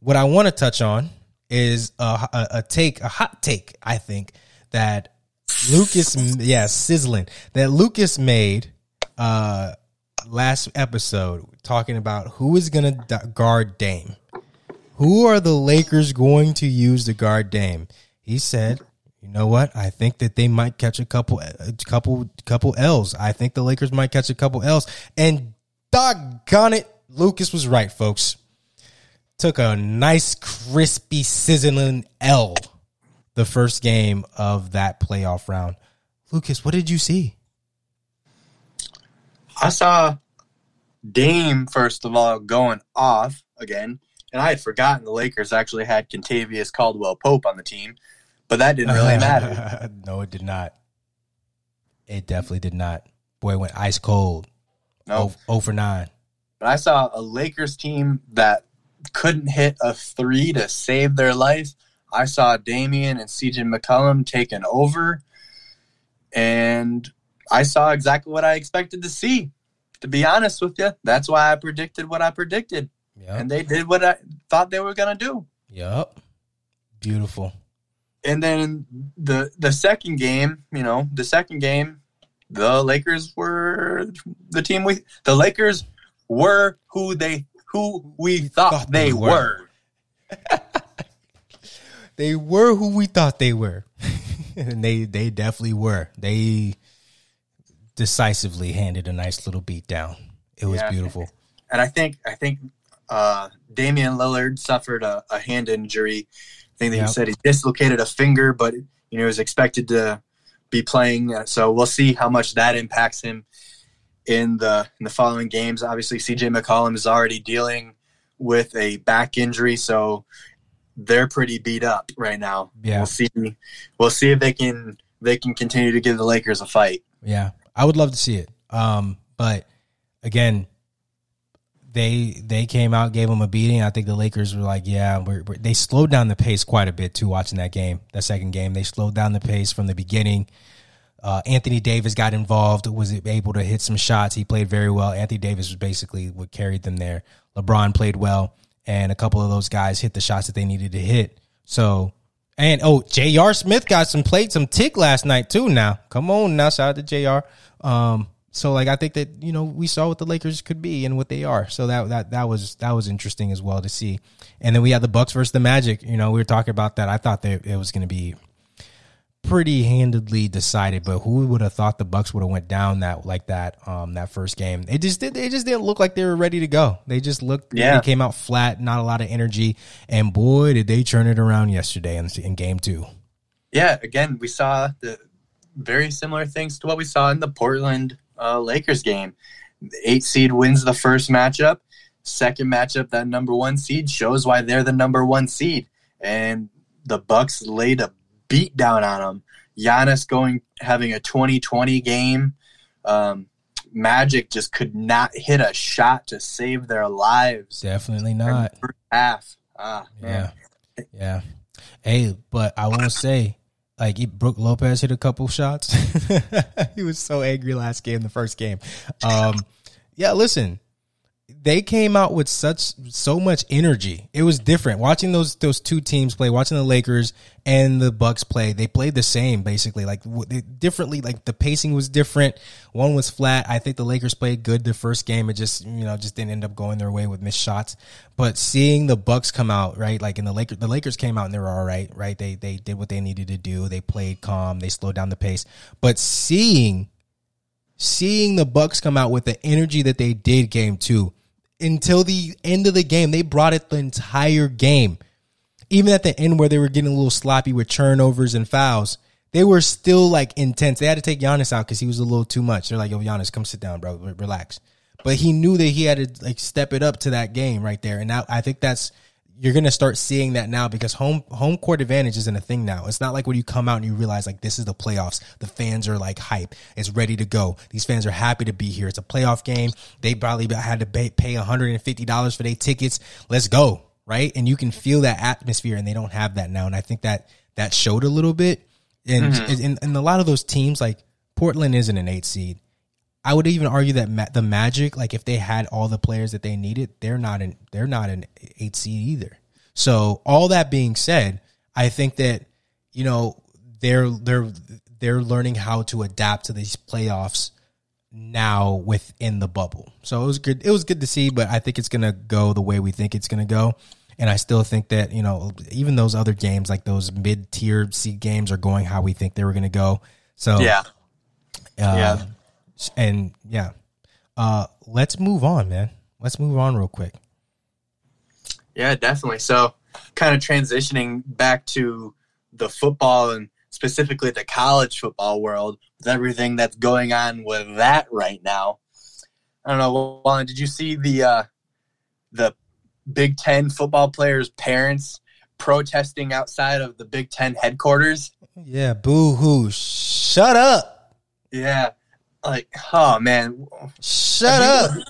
what I want to touch on is a, a, a take, a hot take, I think, that Lucas, yeah, sizzling, that Lucas made uh, last episode talking about who is going to guard Dame. Who are the Lakers going to use to guard Dame? He said, you know what? I think that they might catch a couple, a couple, couple L's. I think the Lakers might catch a couple L's. And doggone it, Lucas was right, folks. Took a nice, crispy, sizzling L the first game of that playoff round. Lucas, what did you see? I saw Dame, first of all, going off again. And I had forgotten the Lakers actually had Kentavious Caldwell-Pope on the team. But that didn't really matter. No, it did not. It definitely did not. Boy, it went ice cold. No. oh for nine. But I saw a Lakers team that couldn't hit a three to save their life. I saw Damian and C J McCollum taking over. And I saw exactly what I expected to see, to be honest with you. That's why I predicted what I predicted. Yep. And they did what I thought they were going to do. Yep. Beautiful. And then the the second game, you know, the second game, the Lakers were the team we the Lakers were who they who we thought, thought they, they were. were. They were who we thought they were. And they they definitely were. They decisively handed a nice little beat down. It was yeah, beautiful. And I think I think uh, Damian Lillard suffered a, a hand injury. I think that yep. he said he dislocated a finger, but you know he was expected to be playing. So we'll see how much that impacts him in the in the following games. Obviously, C J McCollum is already dealing with a back injury, so they're pretty beat up right now. Yeah. We'll see. We'll see if they can they can continue to give the Lakers a fight. Yeah, I would love to see it. Um, but again. They they came out, gave them a beating. I think the Lakers were like, yeah, we're, we're, they slowed down the pace quite a bit, too, watching that game, that second game. They slowed down the pace from the beginning. Uh, Anthony Davis got involved, was able to hit some shots. He played very well. Anthony Davis was basically what carried them there. LeBron played well, and a couple of those guys hit the shots that they needed to hit. So, and, oh, J R. Smith got some played some tick last night, too, now. Come on now, shout out to J R. Um So, like, I think that, you know, we saw what the Lakers could be and what they are. So that that that was that was interesting as well to see. And then we had the Bucks versus the Magic. You know, we were talking about that. I thought that it was going to be pretty handedly decided, but who would have thought the Bucks would have went down that like that um, that first game? They just did. They just didn't look like they were ready to go. They just looked. Yeah. They came out flat, not a lot of energy. And boy, did they turn it around yesterday in, in game two. Yeah. Again, we saw the very similar things to what we saw in the Portland Uh, Lakers game. The eight seed wins the first matchup. Second matchup, that number one seed shows why they're the number one seed. And the Bucks laid a beat down on them. Giannis going having a twenty twenty game. Um, Magic just could not hit a shot to save their lives. Definitely not. First half. Ah, yeah, man. Yeah. Hey, but I will say, like, Brooke Lopez hit a couple shots. He was so angry last game, the first game. Um, yeah, listen, they came out with such so much energy. It was different. Watching those those two teams play, watching the Lakers and the Bucks play, they played the same, basically. Like, w- differently, like, the pacing was different. One was flat. I think the Lakers played good the first game. It just, you know, just didn't end up going their way with missed shots. But seeing the Bucks come out, right, like, in the Lakers, the Lakers came out and they were all right, right? They, they did what they needed to do. They played calm. They slowed down the pace. But seeing... Seeing the Bucks come out with the energy that they did game two until the end of the game, they brought it the entire game. Even at the end where they were getting a little sloppy with turnovers and fouls, they were still like intense. They had to take Giannis out because he was a little too much. They're like, yo, Giannis, come sit down, bro. Relax. But he knew that he had to like step it up to that game right there. And now I think that's you're going to start seeing that now because home home court advantage isn't a thing now. It's not like when you come out and you realize, like, this is the playoffs. The fans are, like, hype. It's ready to go. These fans are happy to be here. It's a playoff game. They probably had to pay one hundred fifty dollars for their tickets. Let's go, right? And you can feel that atmosphere, and they don't have that now. And I think that that showed a little bit. And, mm-hmm. and, and a lot of those teams, like, Portland isn't an eight seed. I would even argue that ma- the Magic, like if they had all the players that they needed, they're not an they're not an eight seed either. So all that being said, I think that you know they're they're they're learning how to adapt to these playoffs now within the bubble. So it was good. It was good to see, but I think it's gonna go the way we think it's gonna go. And I still think that you know even those other games, like those mid tier seed games, are going how we think they were gonna go. So yeah, uh, yeah. And yeah, uh, let's move on, man. Let's move on real quick. Yeah, definitely. So kind of transitioning back to the football and specifically the college football world with everything that's going on with that right now. I don't know, Wallen, did you see the uh, the Big Ten football players' parents protesting outside of the Big Ten headquarters. Yeah, boo-hoo. Shut up. Yeah. Like, oh, man. Shut if up.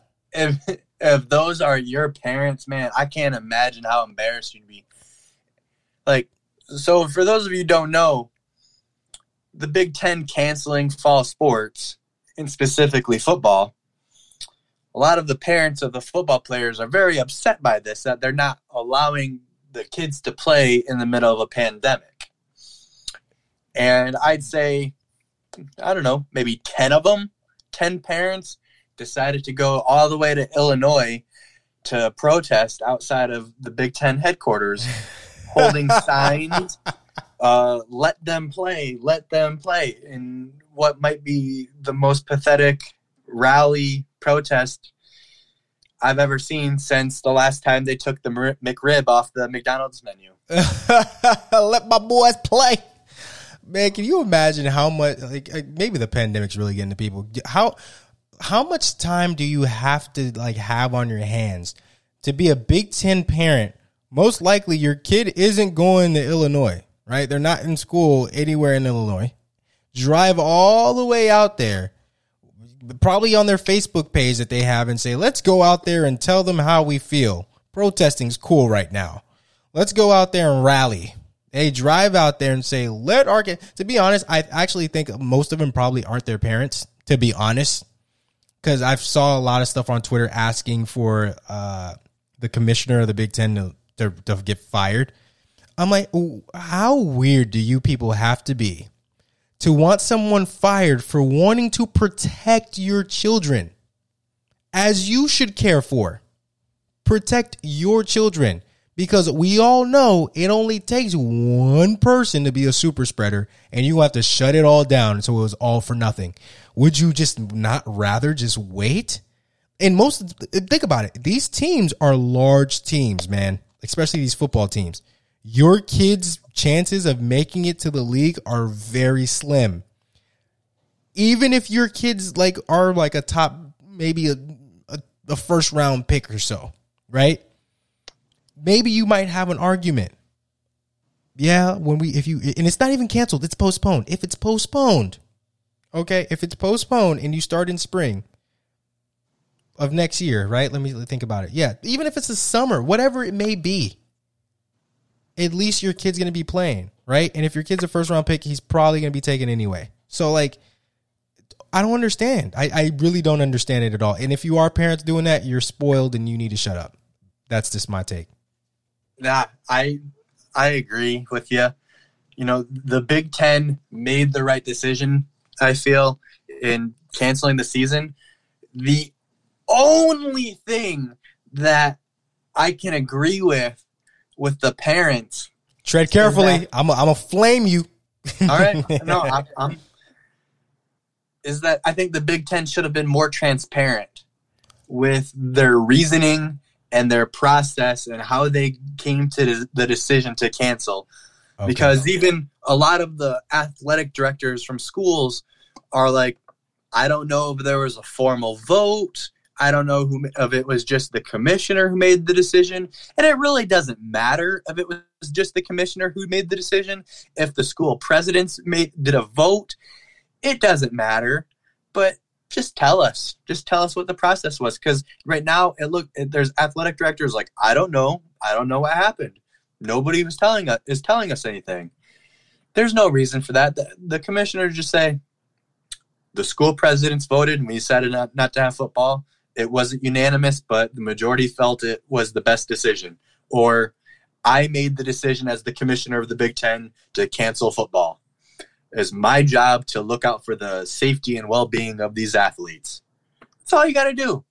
If if those are your parents, man, I can't imagine how embarrassed you'd be. Like, so for those of you who don't know, the Big Ten canceling fall sports, and specifically football, a lot of the parents of the football players are very upset by this, that they're not allowing the kids to play in the middle of a pandemic. And I'd say, I don't know, maybe ten of them, ten parents decided to go all the way to Illinois to protest outside of the Big Ten headquarters, holding signs, uh, let them play, let them play, in what might be the most pathetic rally protest I've ever seen since the last time they took the McRib off the McDonald's menu. Let my boys play. Man, can you imagine how much, like, like maybe the pandemic's really getting to people. How how much time do you have to, like, have on your hands to be a Big Ten parent? Most likely your kid isn't going to Illinois, right? They're not in school anywhere in Illinois. Drive all the way out there, probably on their Facebook page that they have, and say, let's go out there and tell them how we feel. Protesting's cool right now. Let's go out there and rally. They drive out there and say, let our kids. To be honest, I actually think most of them probably aren't their parents, to be honest, because I've saw a lot of stuff on Twitter asking for uh, the commissioner of the Big Ten to, to, to get fired. I'm like, how weird do you people have to be to want someone fired for wanting to protect your children, as you should care for? Protect your children, because we all know it only takes one person to be a super spreader, and you have to shut it all down so it was all for nothing. Would you just not rather just wait? And most, think about it. These teams are large teams, man, especially these football teams. Your kids' chances of making it to the league are very slim. Even if your kids like are like a top, maybe a, a, a first round pick or so, right? Maybe you might have an argument. Yeah, when we if you and it's not even canceled, it's postponed. If it's postponed, okay, if it's postponed and you start in spring of next year, right? Let me think about it. Yeah, even if it's the summer, whatever it may be, at least your kid's going to be playing, right? And if your kid's a first-round pick, he's probably going to be taken anyway. So, like, I don't understand. I, I really don't understand it at all. And if you are parents doing that, you're spoiled and you need to shut up. That's just my take. Nah, I, I agree with you. You know, the Big Ten made the right decision, I feel, in canceling the season. The only thing that I can agree with with the parents. Tread carefully. That, I'm going to flame you. All right. No, I'm, I'm. Is that I think the Big Ten should have been more transparent with their reasoning and their process and how they came to the decision to cancel. Okay. Because even a lot of the athletic directors from schools are like, I don't know if there was a formal vote. I don't know who if it was just the commissioner who made the decision. And it really doesn't matter if it was just the commissioner who made the decision. If the school presidents made, did a vote, it doesn't matter. But just tell us. Just tell us what the process was. Because right now, it look there's athletic directors like, I don't know. I don't know what happened. Nobody was telling us, is telling us anything. There's no reason for that. The, the commissioner just say, the school presidents voted and we decided not, not to have football. It wasn't unanimous, but the majority felt it was the best decision. Or I made the decision as the commissioner of the Big Ten to cancel football. It's my job to look out for the safety and well-being of these athletes. That's all you got to do.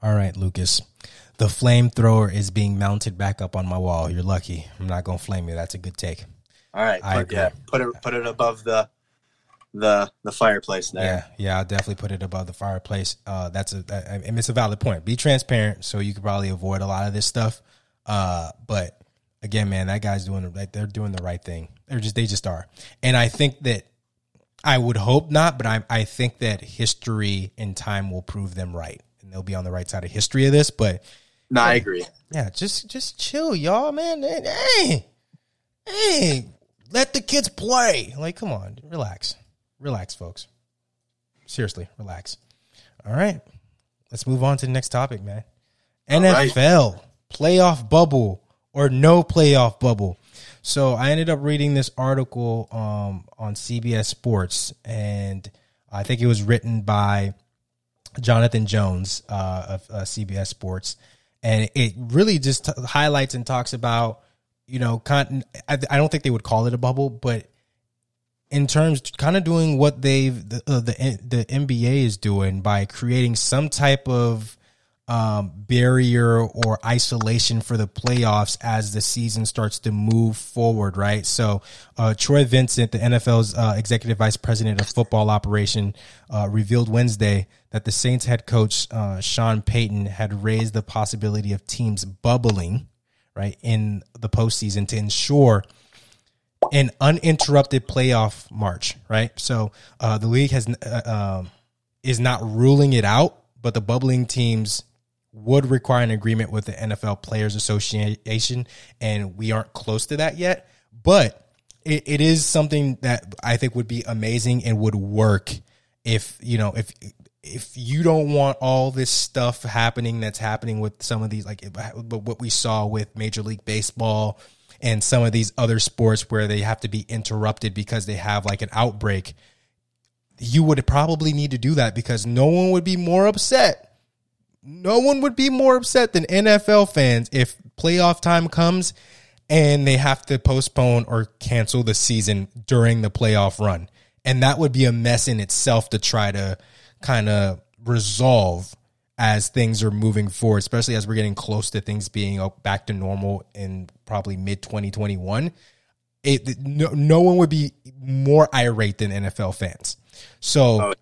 All right, Lucas. The flamethrower is being mounted back up on my wall. You're lucky. I'm not going to flame you. That's a good take. All right. I put, yeah, put it put it above the... the the fireplace there. Yeah, yeah, I'll definitely put it above the fireplace. Uh, that's a that, and it's a valid point. Be transparent so you could probably avoid a lot of this stuff. Uh, but again, man, that guy's doing like they're doing the right thing. They're just they just are. And I think that I would hope not, but I I think that history and time will prove them right, and they'll be on the right side of history of this. But No, I agree. Yeah, just just chill, y'all, man. Hey, hey, let the kids play. Like, come on, relax. Relax, folks. Seriously, relax. All right, let's move on to the next topic, man. All N F L, right. Playoff bubble or no playoff bubble. So I ended up reading this article um, on C B S Sports, and I think it was written by Jonathan Jones uh, of uh, C B S Sports. And it really just t- highlights and talks about, you know, con- I, I don't think they would call it a bubble, but in terms kind of doing what they've the, uh, the the N B A is doing by creating some type of um, barrier or isolation for the playoffs as the season starts to move forward, right? So uh, Troy Vincent, the N F L's uh, executive vice president of football operation, uh, revealed Wednesday that the Saints head coach uh, Sean Payton had raised the possibility of teams bubbling, right, in the postseason to ensure an uninterrupted playoff march, right? So uh, the league has uh, um, is not ruling it out, but the bubbling teams would require an agreement with the N F L Players Association, and we aren't close to that yet. But it, it is something that I think would be amazing and would work if, you know, if if you don't want all this stuff happening that's happening with some of these, like, but what we saw with Major League Baseball and some of these other sports where they have to be interrupted because they have like an outbreak, you would probably need to do that because no one would be more upset. No one would be more upset than N F L fans if playoff time comes and they have to postpone or cancel the season during the playoff run. And that would be a mess in itself to try to kind of resolve as things are moving forward, especially as we're getting close to things being back to normal in probably mid twenty twenty-one. It, no, no one would be more irate than N F L fans. So,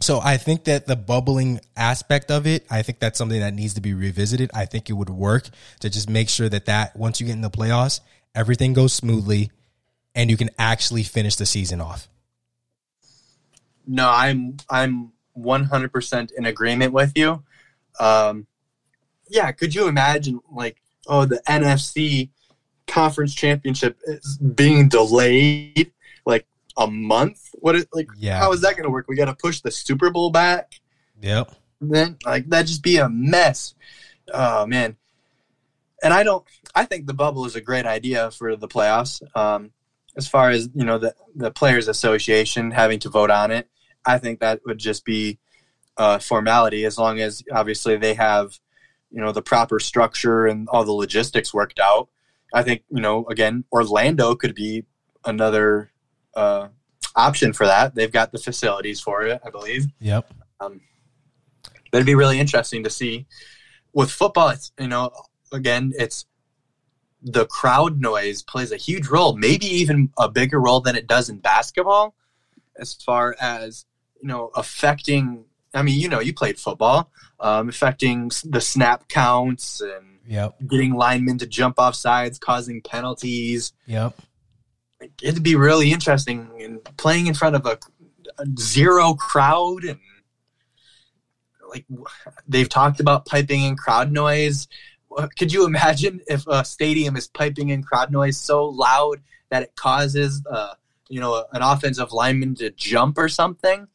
so I think that the bubbling aspect of it, I think that's something that needs to be revisited. I think it would work to just make sure that that once you get in the playoffs, everything goes smoothly and you can actually finish the season off. No, I'm, I'm one hundred percent in agreement with you. Um, yeah. Could you imagine like, oh, the N F C conference championship is being delayed like a month? What is like, yeah. How is that going to work? We got to push the Super Bowl back. Yep. And then like that'd just be a mess. Oh man. And I don't, I think the bubble is a great idea for the playoffs. Um, as far as, you know, the, the Players Association having to vote on it, I think that would just be a formality as long as obviously they have, you know, the proper structure and all the logistics worked out. I think, you know, again, Orlando could be another uh, option for that. They've got the facilities for it, I believe. Yep. Um, that'd be really interesting to see. With football, it's, you know, again, it's the crowd noise plays a huge role, maybe even a bigger role than it does in basketball as far as, you know, affecting, I mean, you know, you played football, um, affecting the snap counts and, yep, getting linemen to jump off sides, causing penalties. Yep, it'd be really interesting and playing in front of a, a zero crowd, and like they've talked about piping in crowd noise. Could you imagine if a stadium is piping in crowd noise so loud that it causes, uh, you know, an offensive lineman to jump or something?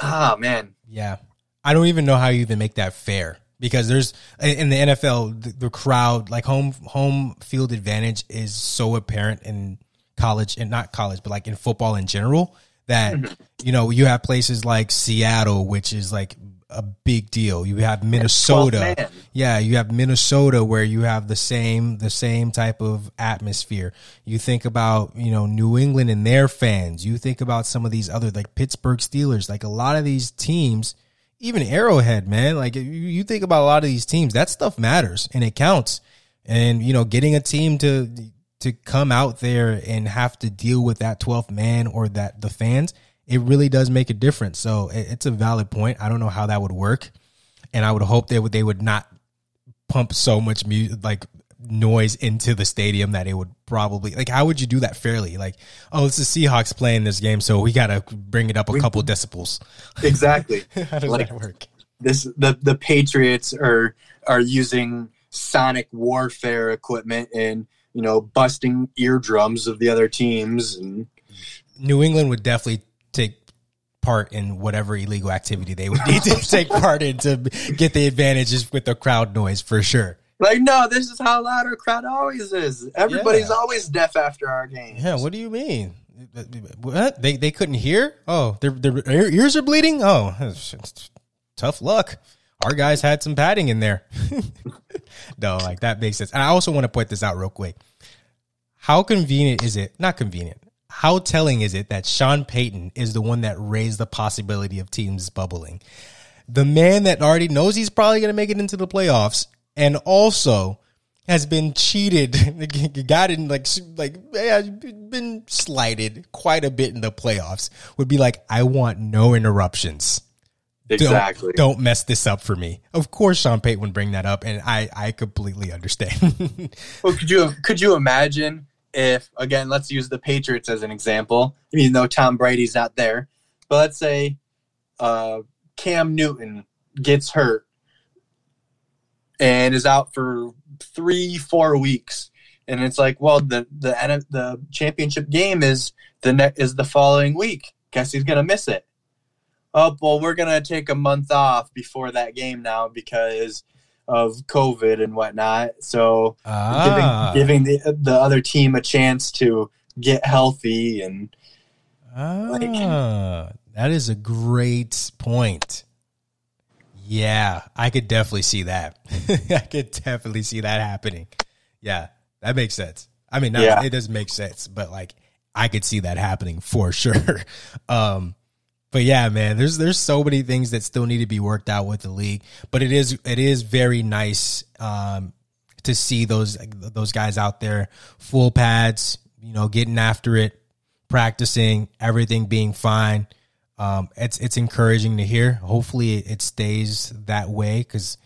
Oh man, yeah, I don't even know how you even make that fair. Because there's in the N F L, the crowd, like home home field advantage is so apparent in college and not college, but like in football in general that, mm-hmm. you know, you have places like Seattle, which is like a big deal. You have Minnesota. Yeah. You have Minnesota where you have the same the same type of atmosphere. You think about, you know, New England and their fans. You think about some of these other like Pittsburgh Steelers, like a lot of these teams. Even Arrowhead, man, like you think about a lot of these teams, that stuff matters and it counts. And, you know, getting a team to to come out there and have to deal with that twelfth man or that the fans, it really does make a difference. So it's a valid point. I don't know how that would work. And I would hope they would they would not pump so much music, like noise into the stadium that it would probably like, how would you do that fairly? Like, oh, it's the Seahawks playing this game, so we got to bring it up a couple decibels. Exactly. How does like, that work? This the the Patriots are are using sonic warfare equipment and, you know, busting eardrums of the other teams. And New England would definitely take part in whatever illegal activity they would need to take part in to get the advantages with the crowd noise, for sure. Like, no, this is how loud our crowd always is. Everybody's yeah. always deaf after our games. Yeah, what do you mean? What? They they couldn't hear? Oh, their, their ears are bleeding? Oh, tough luck. Our guys had some padding in there. No, like, that makes sense. And I also want to point this out real quick. How convenient is it? Not convenient. How telling is it that Sean Payton is the one that raised the possibility of teams bubbling? The man that already knows he's probably going to make it into the playoffs and also has been cheated, gotten like, like yeah, been slighted quite a bit in the playoffs, would be like, I want no interruptions. Exactly. Don't, don't mess this up for me. Of course, Sean Payton would bring that up, and I, I completely understand. Well, could you could you imagine if, again, let's use the Patriots as an example, even though Tom Brady's not there, but let's say uh, Cam Newton gets hurt and is out for three, four weeks, and it's like, well, the the the championship game is the ne- is the following week. Guess he's gonna miss it. Oh, well, we're going to take a month off before that game now because of COVID and whatnot. So ah. giving, giving the the other team a chance to get healthy. and ah, like, That is a great point. Yeah, I could definitely see that. I could definitely see that happening. Yeah, that makes sense. I mean, not, yeah. it doesn't make sense, but like I could see that happening for sure. Um But yeah, man, there's there's so many things that still need to be worked out with the league. But it is it is very nice um, to see those those guys out there, full pads, you know, getting after it, practicing, everything being fine. Um, it's it's encouraging to hear. Hopefully, it stays that way because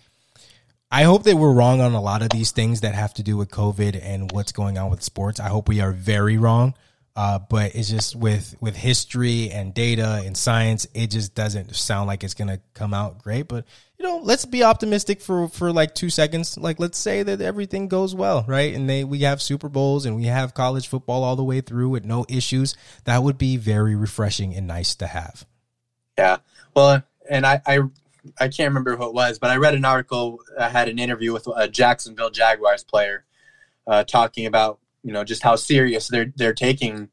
I hope that we're wrong on a lot of these things that have to do with COVID and what's going on with sports. I hope we are very wrong. Uh, but it's just with, with history and data and science, it just doesn't sound like it's going to come out great. But, you know, let's be optimistic for, for like two seconds. Like, let's say that everything goes well, right? And they we have Super Bowls and we have college football all the way through with no issues. That would be very refreshing and nice to have. Yeah. Well, and I, I, I can't remember who it was, but I read an article. I had an interview with a Jacksonville Jaguars player uh, talking about, you know, just how serious they're they're taking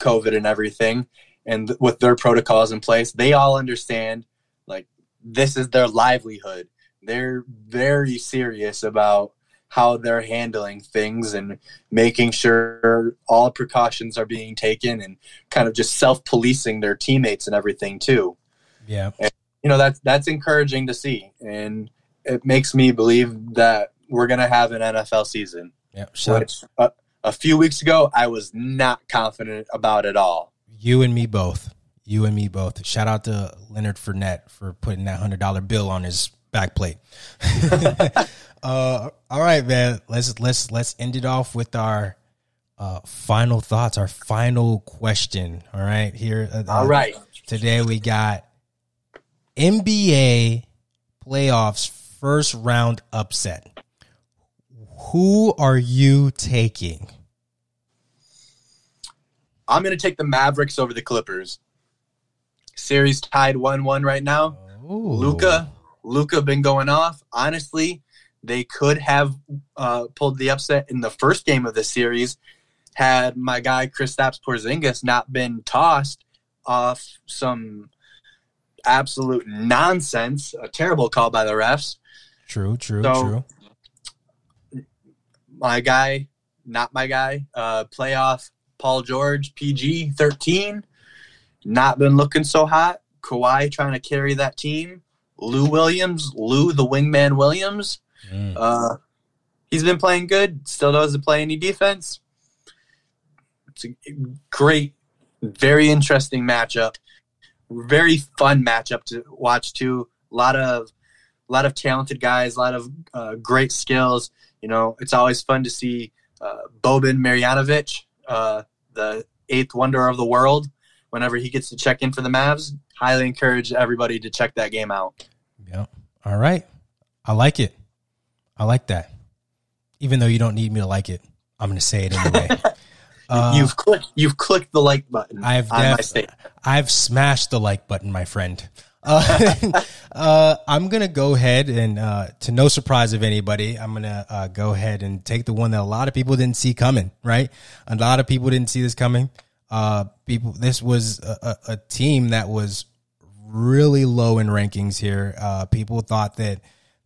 COVID and everything, and th- with their protocols in place, they all understand like this is their livelihood. They're very serious about how they're handling things and making sure all precautions are being taken, and kind of just self-policing their teammates and everything too. Yeah, and, you know that's that's encouraging to see, and it makes me believe that we're gonna have an N F L season. Yeah, sure. Which, uh, a few weeks ago, I was not confident about it all. You and me both. You and me both. Shout out to Leonard Fournette for putting that one hundred dollars bill on his back plate. uh, all right, man. Let's let's let's end it off with our uh, final thoughts, our final question. All right, here. Uh, all right. Today we got N B A playoffs first round upset. Who are you taking? I'm going to take the Mavericks over the Clippers. Series tied one one right now. Luka, Luka been going off. Honestly, they could have uh, pulled the upset in the first game of the series had my guy Kristaps Porzingis not been tossed off some absolute nonsense, a terrible call by the refs. True, true, so, true. My guy, not my guy, uh, playoff Paul George, P G thirteen, not been looking so hot. Kawhi trying to carry that team. Lou Williams, Lou the wingman Williams. Mm. Uh, he's been playing good, still doesn't play any defense. It's a great, very interesting matchup. Very fun matchup to watch, too. A lot of, a lot of talented guys, a lot of uh, great skills. You know, it's always fun to see uh, Boban Marjanovic, uh, the eighth wonder of the world, whenever he gets to check in for the Mavs. Highly encourage everybody to check that game out. Yeah. All right. I like it. I like that. even though you don't need me to like it, I'm going to say it anyway. uh, you've clicked, you've clicked the like button. I've, def- I've smashed the like button, my friend. Uh, uh, I'm going to go ahead and, uh, to no surprise of anybody, I'm going to uh, go ahead and take the one that a lot of people didn't see coming, right? A lot of people didn't see this coming. Uh, people, this was a, a, a team that was really low in rankings here. Uh, people thought that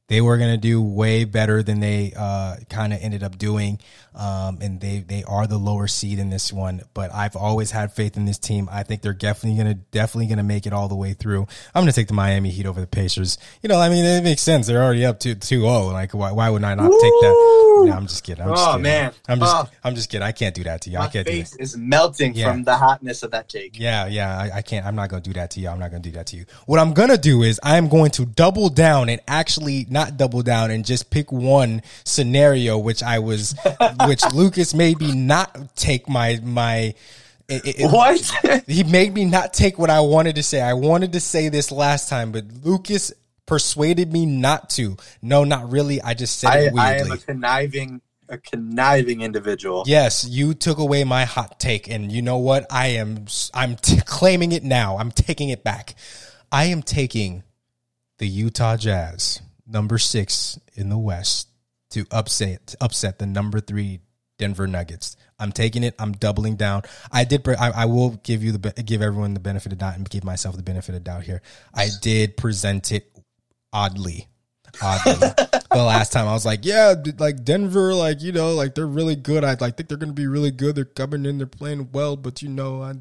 they were going to do way better than they uh, kind of ended up doing, um, and they they are the lower seed in this one. But I've always had faith in this team. I think they're definitely going to definitely going to make it all the way through. I'm going to take the Miami Heat over the Pacers. You know, I mean, it makes sense. They're already up to two oh. Like, why, why would I not Woo! Take that? No, I'm just kidding. I'm just oh kidding. man, I'm just oh. I'm just kidding. I can't do that to you. My I can't face do that. Is melting yeah. from the hotness of that take. Yeah, yeah. I, I can't. I'm not going to do that to you. I'm not going to do that to you. What I'm going to do is I'm going to double down and actually not. Not double down and just pick one scenario, which I was, which Lucas made me not take my my. It, it, what he made me not take what I wanted to say. I wanted to say this last time, but Lucas persuaded me not to. No, not really. I just said I, it weirdly. I am a conniving, a conniving individual. Yes, you took away my hot take, and you know what? I am. I'm t- claiming it now. I'm taking it back. I am taking the Utah Jazz. Number six in the West to upset to upset the number three Denver Nuggets. I'm taking it. I'm doubling down. I did. Pre- I, I will give you the give everyone the benefit of doubt and give myself the benefit of doubt here. I did present it oddly. Oddly, the last time I was like, yeah, like Denver, like you know, like they're really good. I like think they're going to be really good. They're coming in, they're playing well, but you know, I,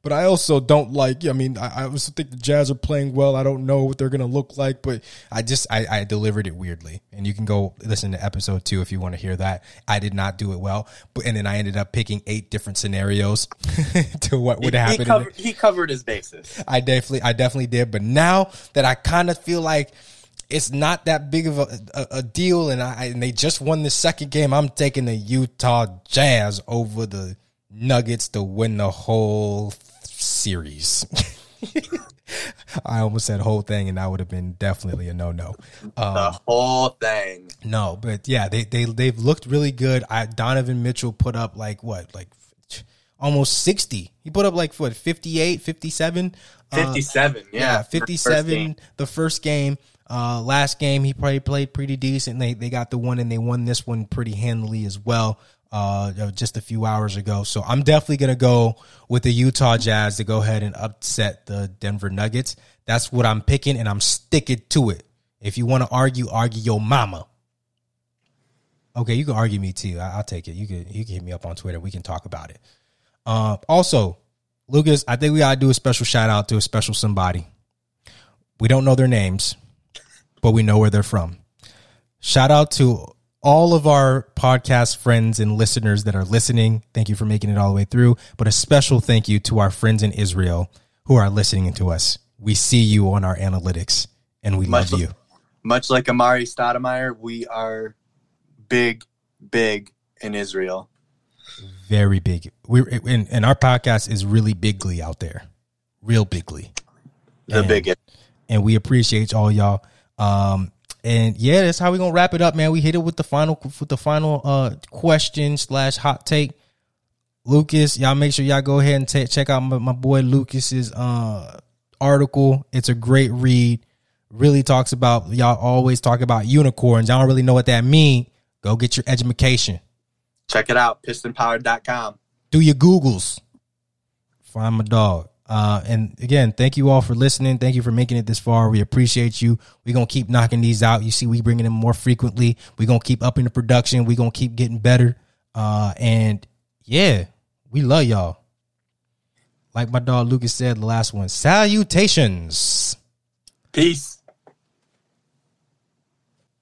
but I also don't like. I mean, I, I also think the Jazz are playing well. I don't know what they're going to look like, but I just I, I delivered it weirdly, and you can go listen to episode two if you want to hear that. I did not do it well, but and then I ended up picking eight different scenarios to what would he, happen. He covered, he covered his bases. I definitely, I definitely did. But now that I kind of feel like. It's not that big of a, a, a deal, and I and they just won the second game. I'm taking the Utah Jazz over the Nuggets to win the whole series. I almost said whole thing, and that would have been definitely a no-no. Um, the whole thing. No, but yeah, they they they've looked really good. I, Donovan Mitchell put up like what, like almost sixty. He put up like what, fifty-eight, fifty-seven, fifty-seven, uh, yeah, yeah, fifty-seven. First the first game. Uh, last game, he probably played pretty decent. They they got the one, and they won this one pretty handily as well uh, just a few hours ago. So I'm definitely going to go with the Utah Jazz to go ahead and upset the Denver Nuggets. That's what I'm picking, and I'm sticking to it. If you want to argue, argue your mama. Okay, you can argue me too. I, I'll take it. You can, you can hit me up on Twitter. We can talk about it. Uh, also, Lucas, I think we got to do a special shout-out to a special somebody. We don't know their names, but we know where they're from. Shout out to all of our podcast friends and listeners that are listening. Thank you for making it all the way through. But a special thank you to our friends in Israel who are listening to us. We see you on our analytics, and we much love you. Like, much like Amari Stoudemire, we are big, big in Israel. Very big. We're and, and our podcast is really bigly out there. Real bigly. The and, biggest. And we appreciate all y'all. Um, and yeah, that's how we're going to wrap it up, man. We hit it with the final, with the final, uh, question slash hot take. Lucas, y'all make sure y'all go ahead and t- check out my, my boy Lucas's, uh, article. It's a great read. Really talks about, y'all always talk about unicorns. Y'all don't really know what that mean. Go get your education. Check it out. piston power dot com. Do your Googles. Find my dog. Uh, and again, thank you all for listening. Thank you for making it this far. We appreciate you. We're going to keep knocking these out. You see, we bringing them more frequently. We're going to keep upping the production. We're going to keep getting better. Uh, and yeah, we love y'all. Like my dog Lucas said, the last one, salutations. Peace.